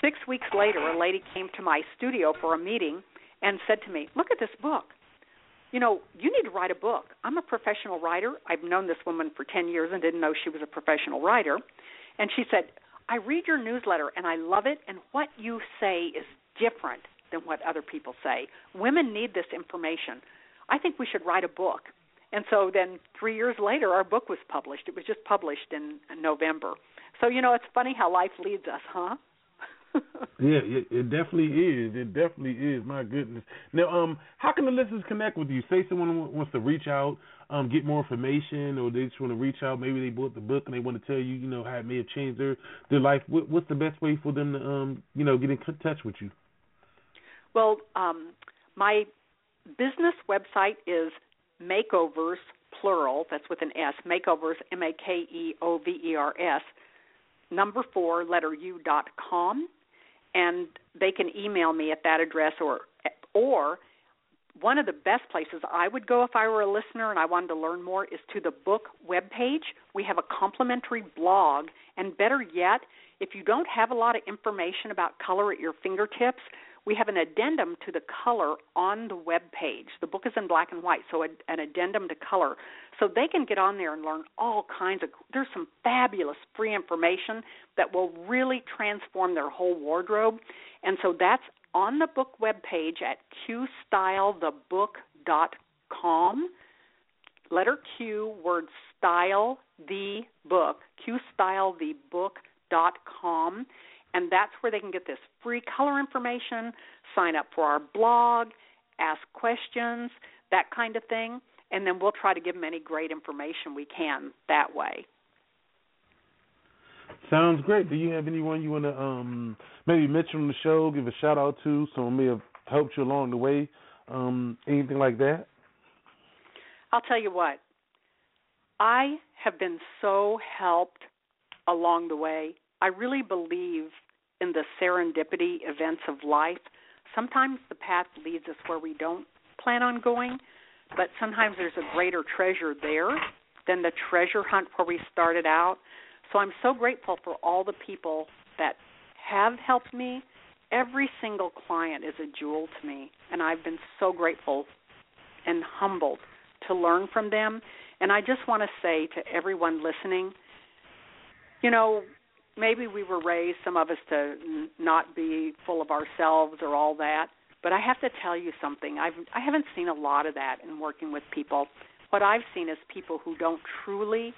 6 weeks later, a lady came to my studio for a meeting and said to me, look at this book. You know, you need to write a book. I'm a professional writer. I've known this woman for 10 years and didn't know she was a professional writer. And she said, I read your newsletter, and I love it, and what you say is different than what other people say. Women need this information. I think we should write a book. And so then 3 years later, our book was published. It was just published in November. So, you know, it's funny how life leads us, huh? Yeah, it definitely is. It definitely is. My goodness. Now, how can the listeners connect with you? Say someone wants to reach out, get more information, or they just want to reach out. Maybe they bought the book and they want to tell you, you know, how it may have changed their life. What's the best way for them to, get in touch with you? Well, my business website is makeovers, plural. That's with an S. Makeovers, makeovers. 4u.com. And they can email me at that address, or one of the best places I would go if I were a listener and I wanted to learn more is to the book webpage. We have a complimentary blog, and better yet, if you don't have a lot of information about color at your fingertips, we have an addendum to the color on the webpage. The book is in black and white, so an addendum to color. So they can get on there and learn all kinds of – there's some fabulous free information that will really transform their whole wardrobe. And so that's on the book webpage at qstylethebook.com, letter Q, word style, the book, qstylethebook.com. And that's where they can get this free color information, sign up for our blog, ask questions, that kind of thing. And then we'll try to give them any great information we can that way. Sounds great. Do you have anyone you want to maybe mention on the show, give a shout out to, someone may have helped you along the way, anything like that? I'll tell you what. I have been so helped along the way. I really believe in the serendipity events of life. Sometimes the path leads us where we don't plan on going, but sometimes there's a greater treasure there than the treasure hunt where we started out. So I'm so grateful for all the people that have helped me. Every single client is a jewel to me, and I've been so grateful and humbled to learn from them. And I just want to say to everyone listening, you know, maybe we were raised, some of us, to not be full of ourselves or all that, but I have to tell you something. I haven't seen a lot of that in working with people. What I've seen is people who don't truly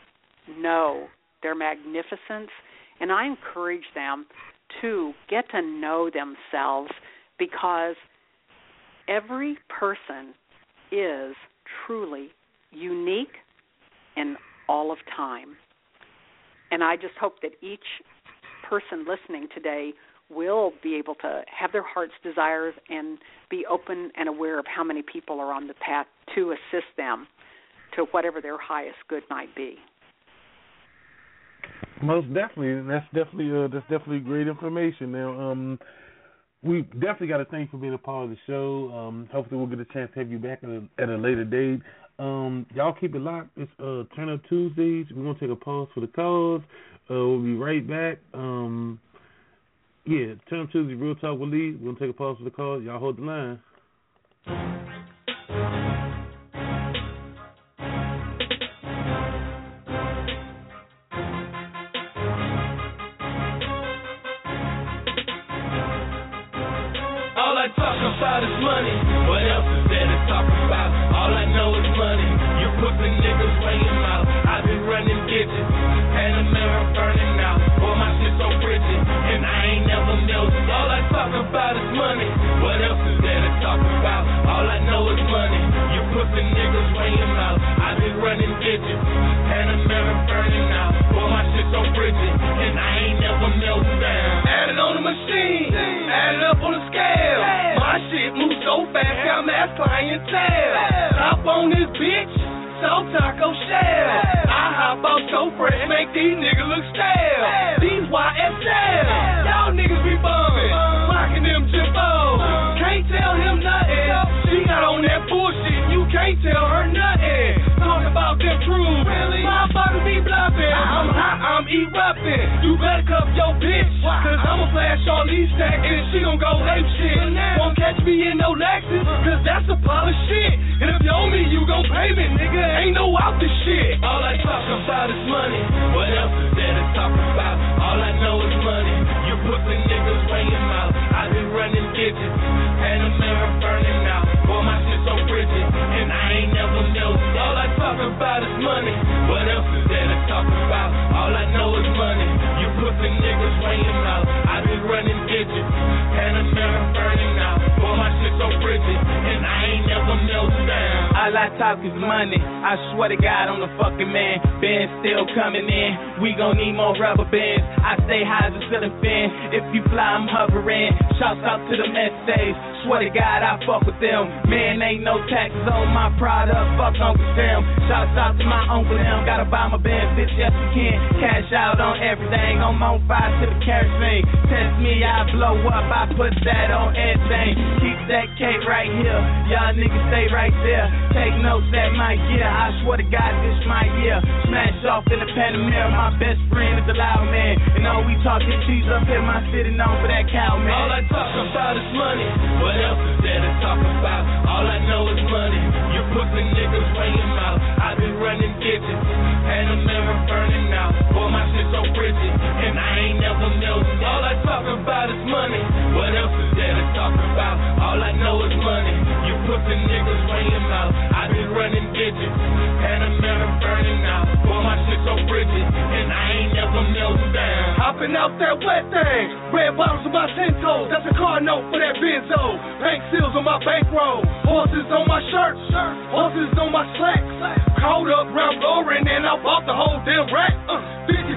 know their magnificence, and I encourage them to get to know themselves, because every person is truly unique in all of time. And I just hope that each person listening today will be able to have their heart's desires and be open and aware of how many people are on the path to assist them to whatever their highest good might be. Most definitely, and that's definitely great information. Now, we definitely got to thank you for being a part of the show. Hopefully, we'll get a chance to have you back at a later date. Y'all keep it locked. It's Turn Up Tuesdays. We're gonna take a pause for the calls. We'll be right back. Turn Up Tuesday, Real Talk with Lee. We're gonna take a pause for the calls. Y'all hold the line.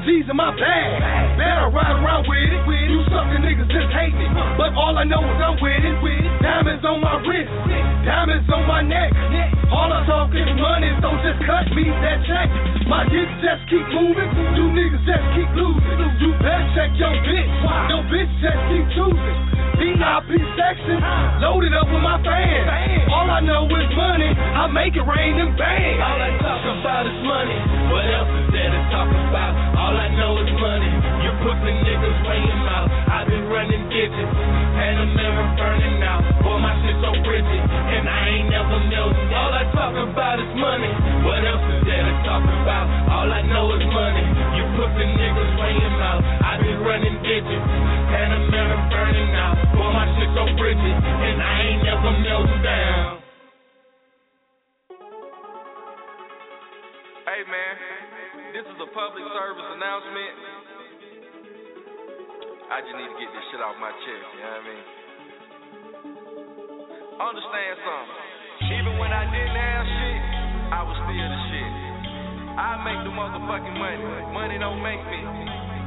G's in my bag. Now I ride around with it. You suckin' niggas just hate me. But all I know is I'm with it. Diamonds on my wrist, diamonds on my neck. All I talk is money, so just cut me that check. My dick just keep moving. You niggas just keep losing. You better check your bitch. Your bitch just keep choosing. VIP section, loaded up with my fans. All I know is money. I make it rain and bang. All I talk about is money. What else is there to talk about? All I know is money. You pussy niggas weighing out. I've been running digits and I'm never burning out. Boy, my shit so rigid and I ain't never know. All I talk about is money. What else is there to talk about? All I know is money. You pussy niggas weighing out. I've been running digits and I'm never burning out. Boy, my shit so rigid and I ain't never melt down. Hey man, this is a public service announcement. I just need to get this shit off my chest, you know what I mean? Understand something. Even when I didn't have shit, I was still the shit. I make the motherfucking money. Money don't make me.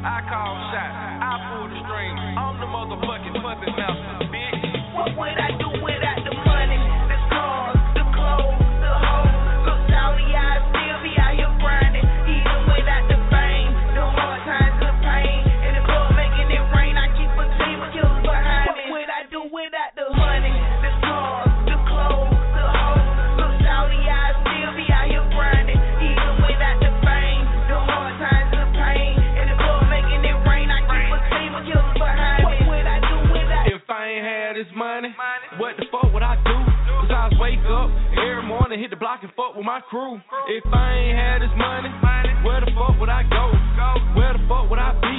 I call shots. I pull the strings. I'm the motherfucking puppet master, bitch. What would I do without the money? The cars, the clothes, the hoes, the salary I still be out here grinding. Even without the fame, the hard times, the pain, and the club making it rain. I keep a team of killers behind me. What would I do without the money? The cars, the clothes, the hoes, the salary I still be out here grinding. Even without the fame, the hard times, the pain, and the club making it rain. I keep a team of killers behind me. What would I do without? If I ain't had this money. What the fuck would I do? Cause I wake up every morning, hit the block and fuck with my crew. If I ain't had this money, where the fuck would I go? Where the fuck would I be?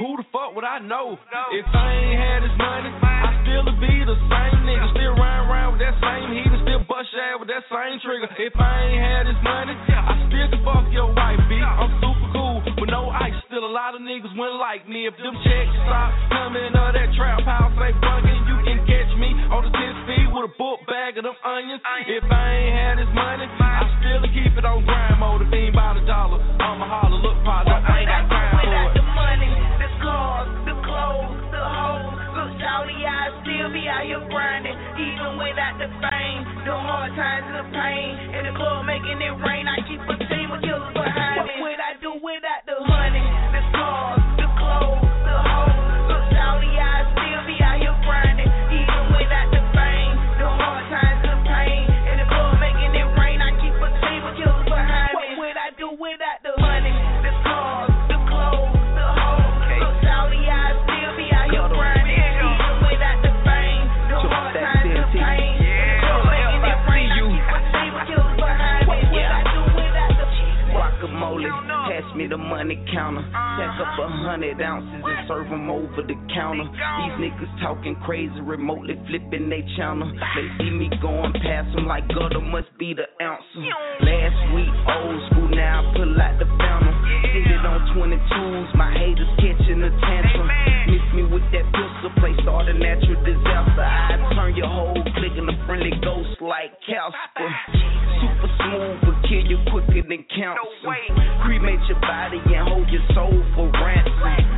Who the fuck would I know? If I ain't had this money, I still be the same nigga. Still riding around with that same heat and still bust your ass with that same trigger. If I ain't had this money, I still can fuck your wife, B. I'm super cool with no ice. Still a lot of niggas wouldn't like me. If them checks stop coming out that trap house, ain't bugging, you can catch me on the 10th feet with a book bag of them onions. If I ain't had this money, I still keep it on grind mode. If ain't by the dollar, I'ma holler, look, partner, I ain't got grind for it. The money, the cars, the clothes, the hoes, the shawty, I still be out here grinding. Even without the fame, the hard times, the pain, and the club making it rain. I keep a team of killers behind me. What would I do without the money, the cars, the clothes, the hoes, the shawty, I still be out here grinding. Even without the fame, the hard times, the pain, and the club making it rain. I keep a team of killers behind me. What would I do without the money, the cars, the clothes, the hoes, the shawty, I still be out here grinding. Even without the fame, the hard times, the pain, and the club making it rain. I keep a team of killers behind me. What would I do without the guacamole? Pass me the money counter. Stack up 100 ounces and serve them over the counter. These niggas talking crazy, remotely flipping they channel. They see me going past them like gutter must be the ouncer. Last week old school, now I pull out the fountain. Sit it on 22s, my haters catching a tantrum. Miss me with that pistol play, start a natural disaster. I turn your whole clique in a friendly ghost like Casper. Super smooth, but kill you quicker than counsel. Cremate your body and hold your soul for ransom.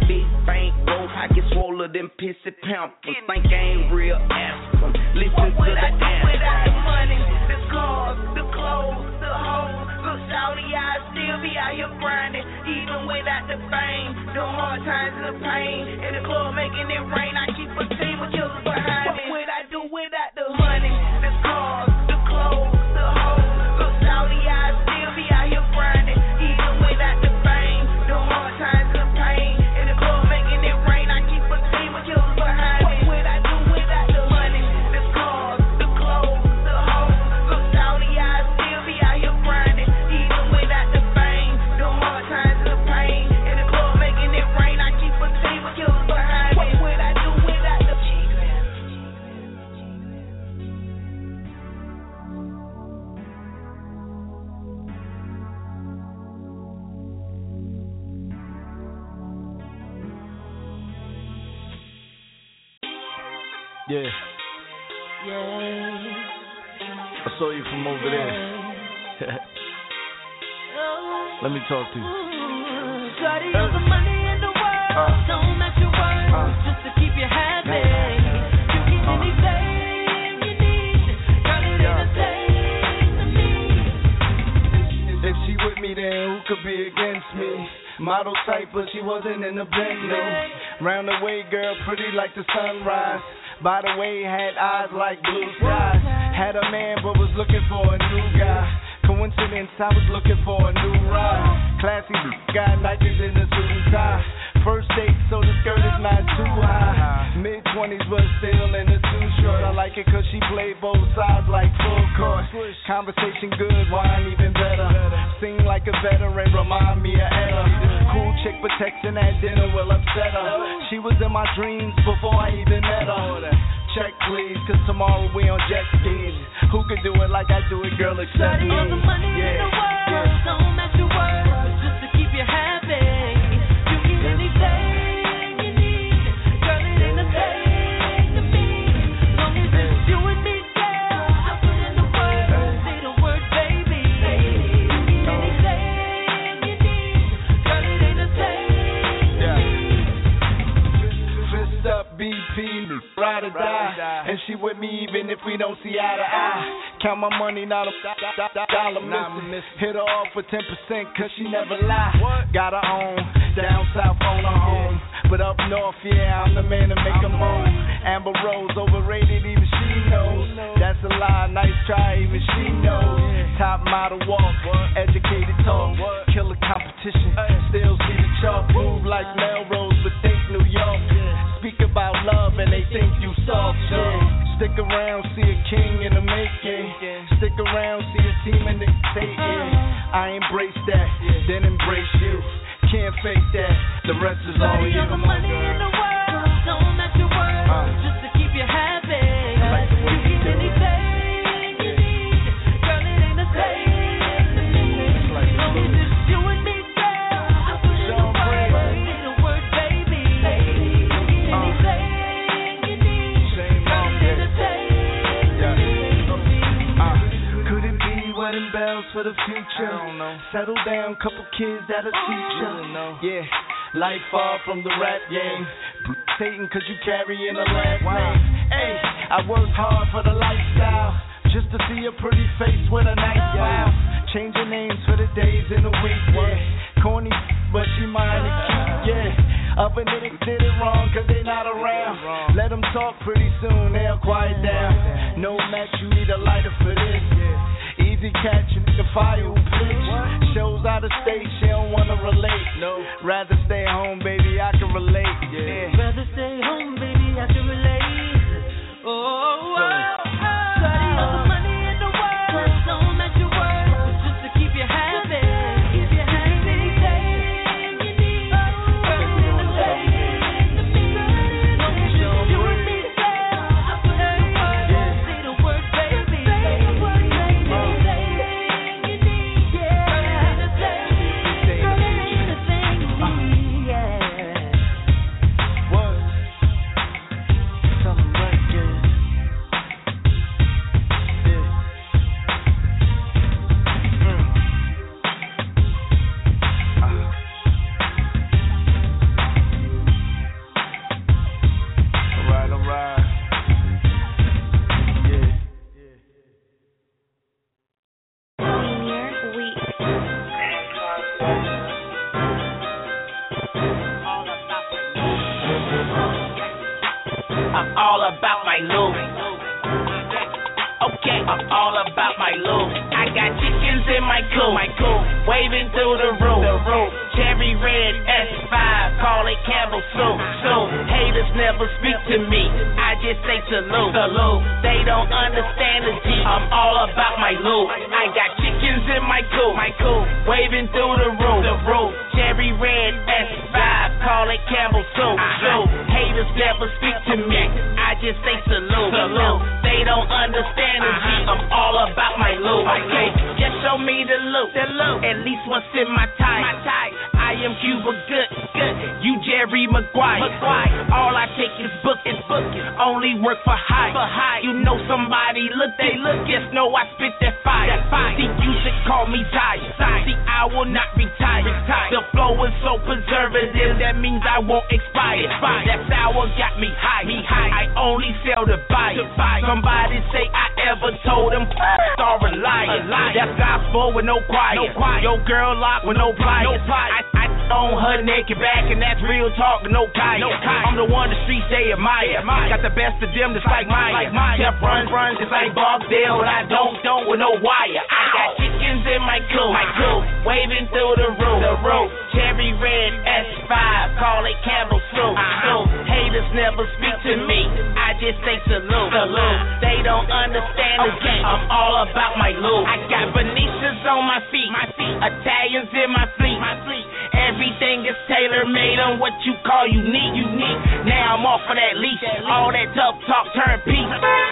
Big bank, both pockets swollen them pissy pampers. Think I ain't real aspirin. Listen to the ass. Without the money, the cars, the clothes, the hoes, the shawty, I still be out here grinding. Even without the fame, the hard times, the pain, and the club making it rain. I keep a team of killers behind me. What would I do without the money, the cars, the clothes, the hoes, the shawty, I still be out here grinding. Even without the fame, the hard times, the pain, and the club making it rain. I keep a team of killers behind me. What would I do without the money, the cars, the clothes, the hoes, the shawty, I still be out here grinding. Even without the fame, the hard times, the pain, and the club making it rain. I keep a team of killers behind me. What would I do without the I saw you from over there. Let me talk to you. Got all the money in the world. Don't match your words just to keep you happy. You can anything you need. Got it anything to me. If she with me, then who could be against me? Model type, but she wasn't in the Bentley. Round the way, girl, pretty like the sunrise. By the way, had eyes like blue skies. Had a man, but was looking for a new guy. Coincidence, I was looking for a new ride. Classy, got Nikes in the suit and tie. First date, so the skirt is not too high. Mid-20s, but still in the suit short. I like it cause she played both sides like full court. Conversation good, wine even better. Seem like a veteran, remind me of Ella. Cool chick, but texting at dinner will upset her. She was in my dreams before I even met her. Check please, cause tomorrow we on jet skis. Who could do it like I do it, girl, except me? All the money in the world, don't match your words, just to keep you happy. You can anything you need, girl, it ain't a thing to me. Long as it's you and me, girl, I put in the word, say the word, baby. You can anything. BP, ride or die, and she with me even if we don't see eye to eye. Count my money, not a dollar missing. Hit her off for 10% cause she never lie. What? Got her own, down south on her home. But up north, yeah, I'm the man to make them moan. Amber Rose, overrated, even she knows. That's a lie, nice try, even she knows. Top model walk, educated talk, killer competition, still see the chalk. Move like Melrose, but think New York. Speak about love and they think you soft, yeah. Stick around, see a king in the making. Stick around, see a team in the taking. I embrace that, then embrace you. Can't fake that, the rest is all you. All the money in the world, don't let your words just to keep you happy. Like you get anything you need, girl, it ain't a thing to me. Like long as it's you and me, girl, I put in the word, say the word, baby. Bells for the future. Settle down, couple kids that'll teach you. Yeah, life far from the rap game. Satan, cause you carrying a last name. Hey, I worked hard for the lifestyle, just to see a pretty face with a nice smile. Changing names for the days in the week. Yeah, corny, but she mine to keep. Yeah, up and did it wrong, cause they not around. Let them talk pretty soon, they'll quiet down. No match, you need a lighter for this. Easy catching the fire, bitch. Shows out of state, she don't wanna relate. No, rather stay home, baby, I can relate. Yeah, rather stay home, baby, I can relate. Oh, wow. show me the loop. At least what's in my tie. I am Cuba Good. You Jerry Maguire. All I take is booking. Only work for high. You know somebody look. Yes, no, I spit that fire. See, you should call me tired. See, I will not retire. The flow is so preservative, that means I won't expire. That sour got me high. I only sell to buy. Somebody say I ever told them star a liar. That's gospel with no quiet. Your girl locked with no pliers. I on her naked back, and that's real talk, no guy. I'm the one the streets they admire. Got the best of them just like mine. Kept runs just like Bogdale, and I don't with no wire. I got chickens in my coop, waving through the roof. Cherry red S5, call it Campbell's soup. Haters never speak to me, I just say salute. They don't understand the game. I'm all about my loot. I got Venetians on my feet, Italians in my fleet. Everything is tailor-made on what you call unique. Now I'm off of that leash. All that tough talk turned peace.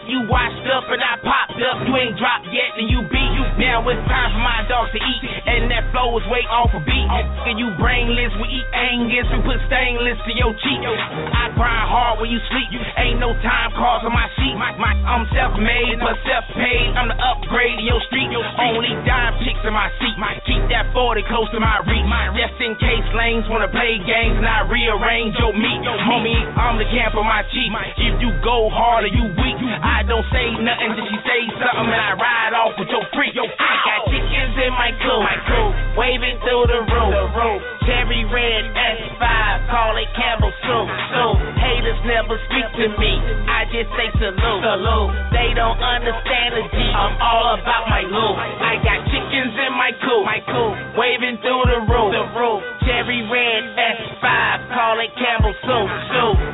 You washed up and I popped up. You ain't dropped yet and you beat. Now it's time for my dogs to eat. And that flow is way off a beat. And you brainless, we eat Angus. We put stainless to your cheek. I grind hard when you sleep. Ain't no time calls on my sheet. I'm self-made but self-paid. I'm the upgrade of your street. Only dime picks in my seat. Keep that 40 close to my reach. Just in case lanes wanna play games and I rearrange your meat. Homie, I'm the camp of my cheek. If you go hard or you weak, I don't say nothing till she say something and I ride off with your freak. I got chickens in my coop, waving through the roof. Cherry red S5, call it Campbell's soup. Haters never speak to me, I just say salute. They don't understand the G. I'm all about my loot. I got chickens in my coop, waving through the roof. Cherry red S5, call it Campbell's soup.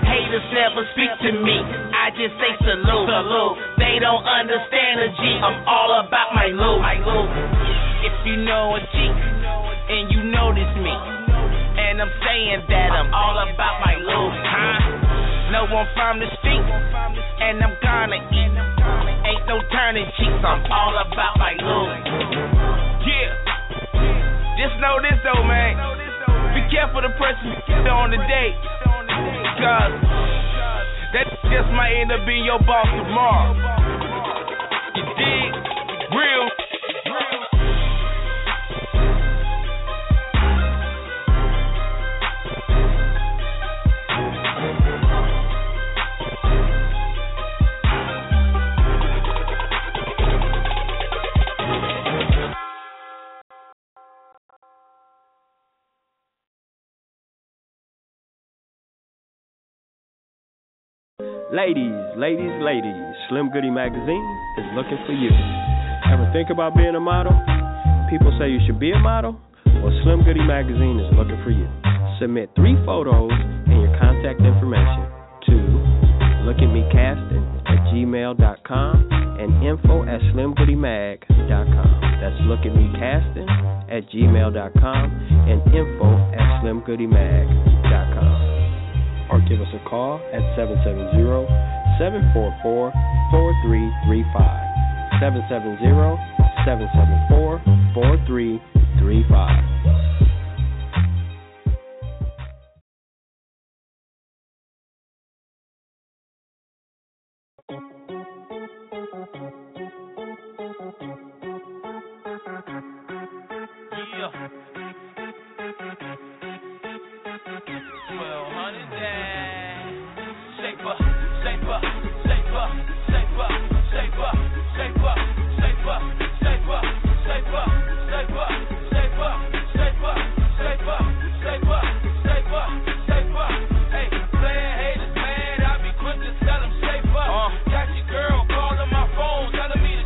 Haters never speak to me, I just say salute. They don't understand the G. I'm all about my loot. If you know a G, and you notice me, and I'm saying that I'm all about my loot. No one from the street, and I'm gonna eat. Ain't no turning cheeks, I'm all about my loot. Yeah, just know this though, man. Be careful the person on the date, cause that just might end up being your boss tomorrow. You dig? Real. Ladies, Slim Goody Magazine is looking for you. Ever think about being a model? People say you should be a model? Well, Slim Goody Magazine is looking for you. Submit 3 photos and your contact information to lookatmecasting@gmail.com and info@slimgoodymag.com. That's lookatmecasting@gmail.com and info@slimgoodymag.com. Or give us a call at 770-744-4335, 770-774-4335. Got your girl calling my phone, telling me to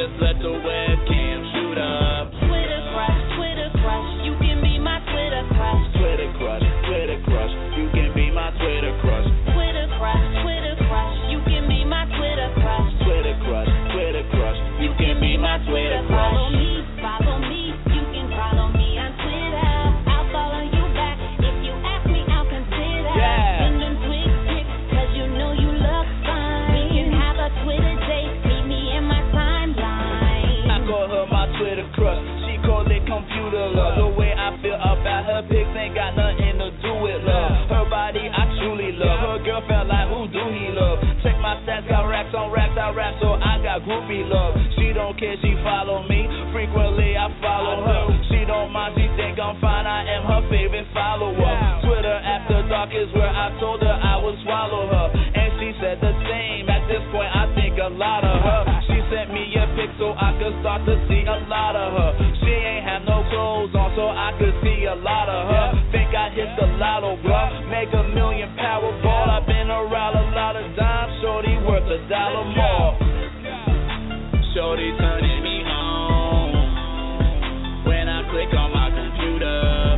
just let the webcam shoot up. Twitter crush, you can be my Twitter crush. Twitter crush, you can be my Twitter crush. Twitter crush, you can be my Twitter crush. Twitter crush, you can be my Twitter crush. Follow me, you can follow me on Twitter. I'll follow you back, if you ask me, I'll consider. Yeah. Send them twig pics, cause you know you look fine. We can have a Twitter date, meet me in my timeline. I call her my Twitter crush, she call it computer love. The way I feel about her pics ain't got nothing to do with love. Her body I truly love, her girlfriend like who do he love? Check my stats, got racks on racks, I rap so I got groupie love. She don't care, she follow me, frequently I follow her. She don't mind, she think I'm fine, I am her favorite follower. Twitter after dark is where I told her I would swallow her, and she said the same. At this point I think a lot of her. She sent me a pic so I could start to see a lot of her. She ain't have no clothes on so I could see a lot of her. Think I hit the lotto, bro, make a million Powerball. I've been around a lot of dimes, shorty worth a dollar more. Shorty turning me on when I click on my computer.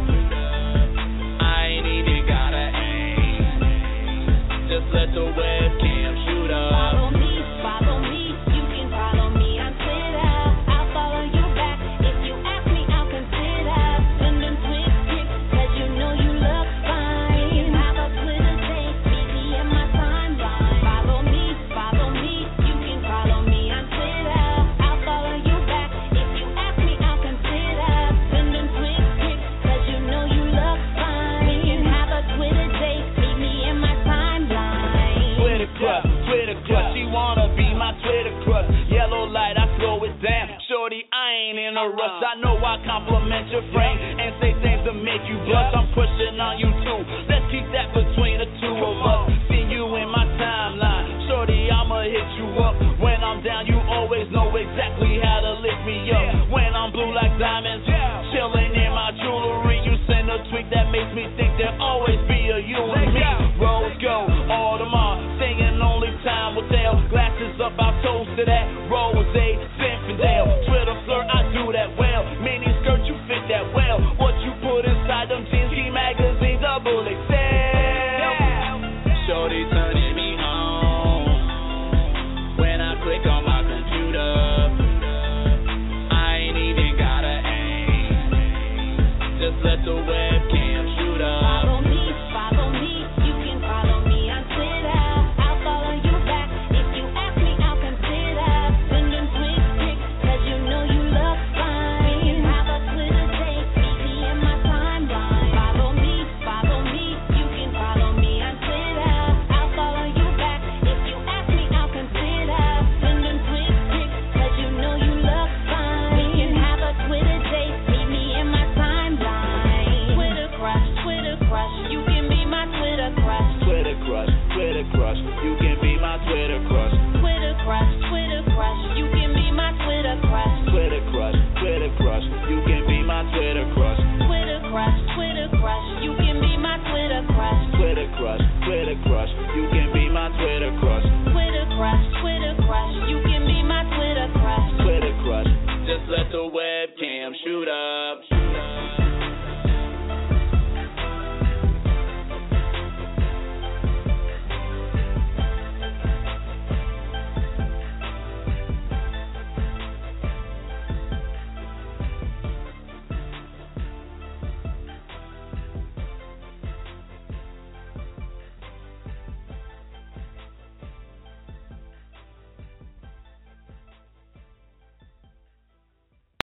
I ain't even gotta aim, just let the webcam shoot up. Follow me, you can follow me on Twitter. I'll follow you back, if you ask me, I'll consider. Send them twig pics, cause you know you look fine. We can have a Twitter date, meet me in my timeline. Follow me, you can follow me on Twitter. I'll follow you back, if you ask me, I'll consider. Send them twig pics, cause you know you look fine. We can have a Twitter date, meet me in my timeline. Twitter crush, she wanna be my Twitter crush. Yellow light, I slow it down. Shorty, I ain't in a rush. I know I compliment your frame and say things to make you blush. I'm pushing on you too. Let's keep that between the two of us. See you in my timeline. Shorty, I'ma hit you up. When I'm down, you always know exactly how to lift me up. When I'm blue like diamonds, chilling in my jewelry. You send a tweet that makes me think there'll always be a you and me. Rose gold, all tomorrow. Singing only time will tell. Glasses up, our toast to that rose, Zinfandel.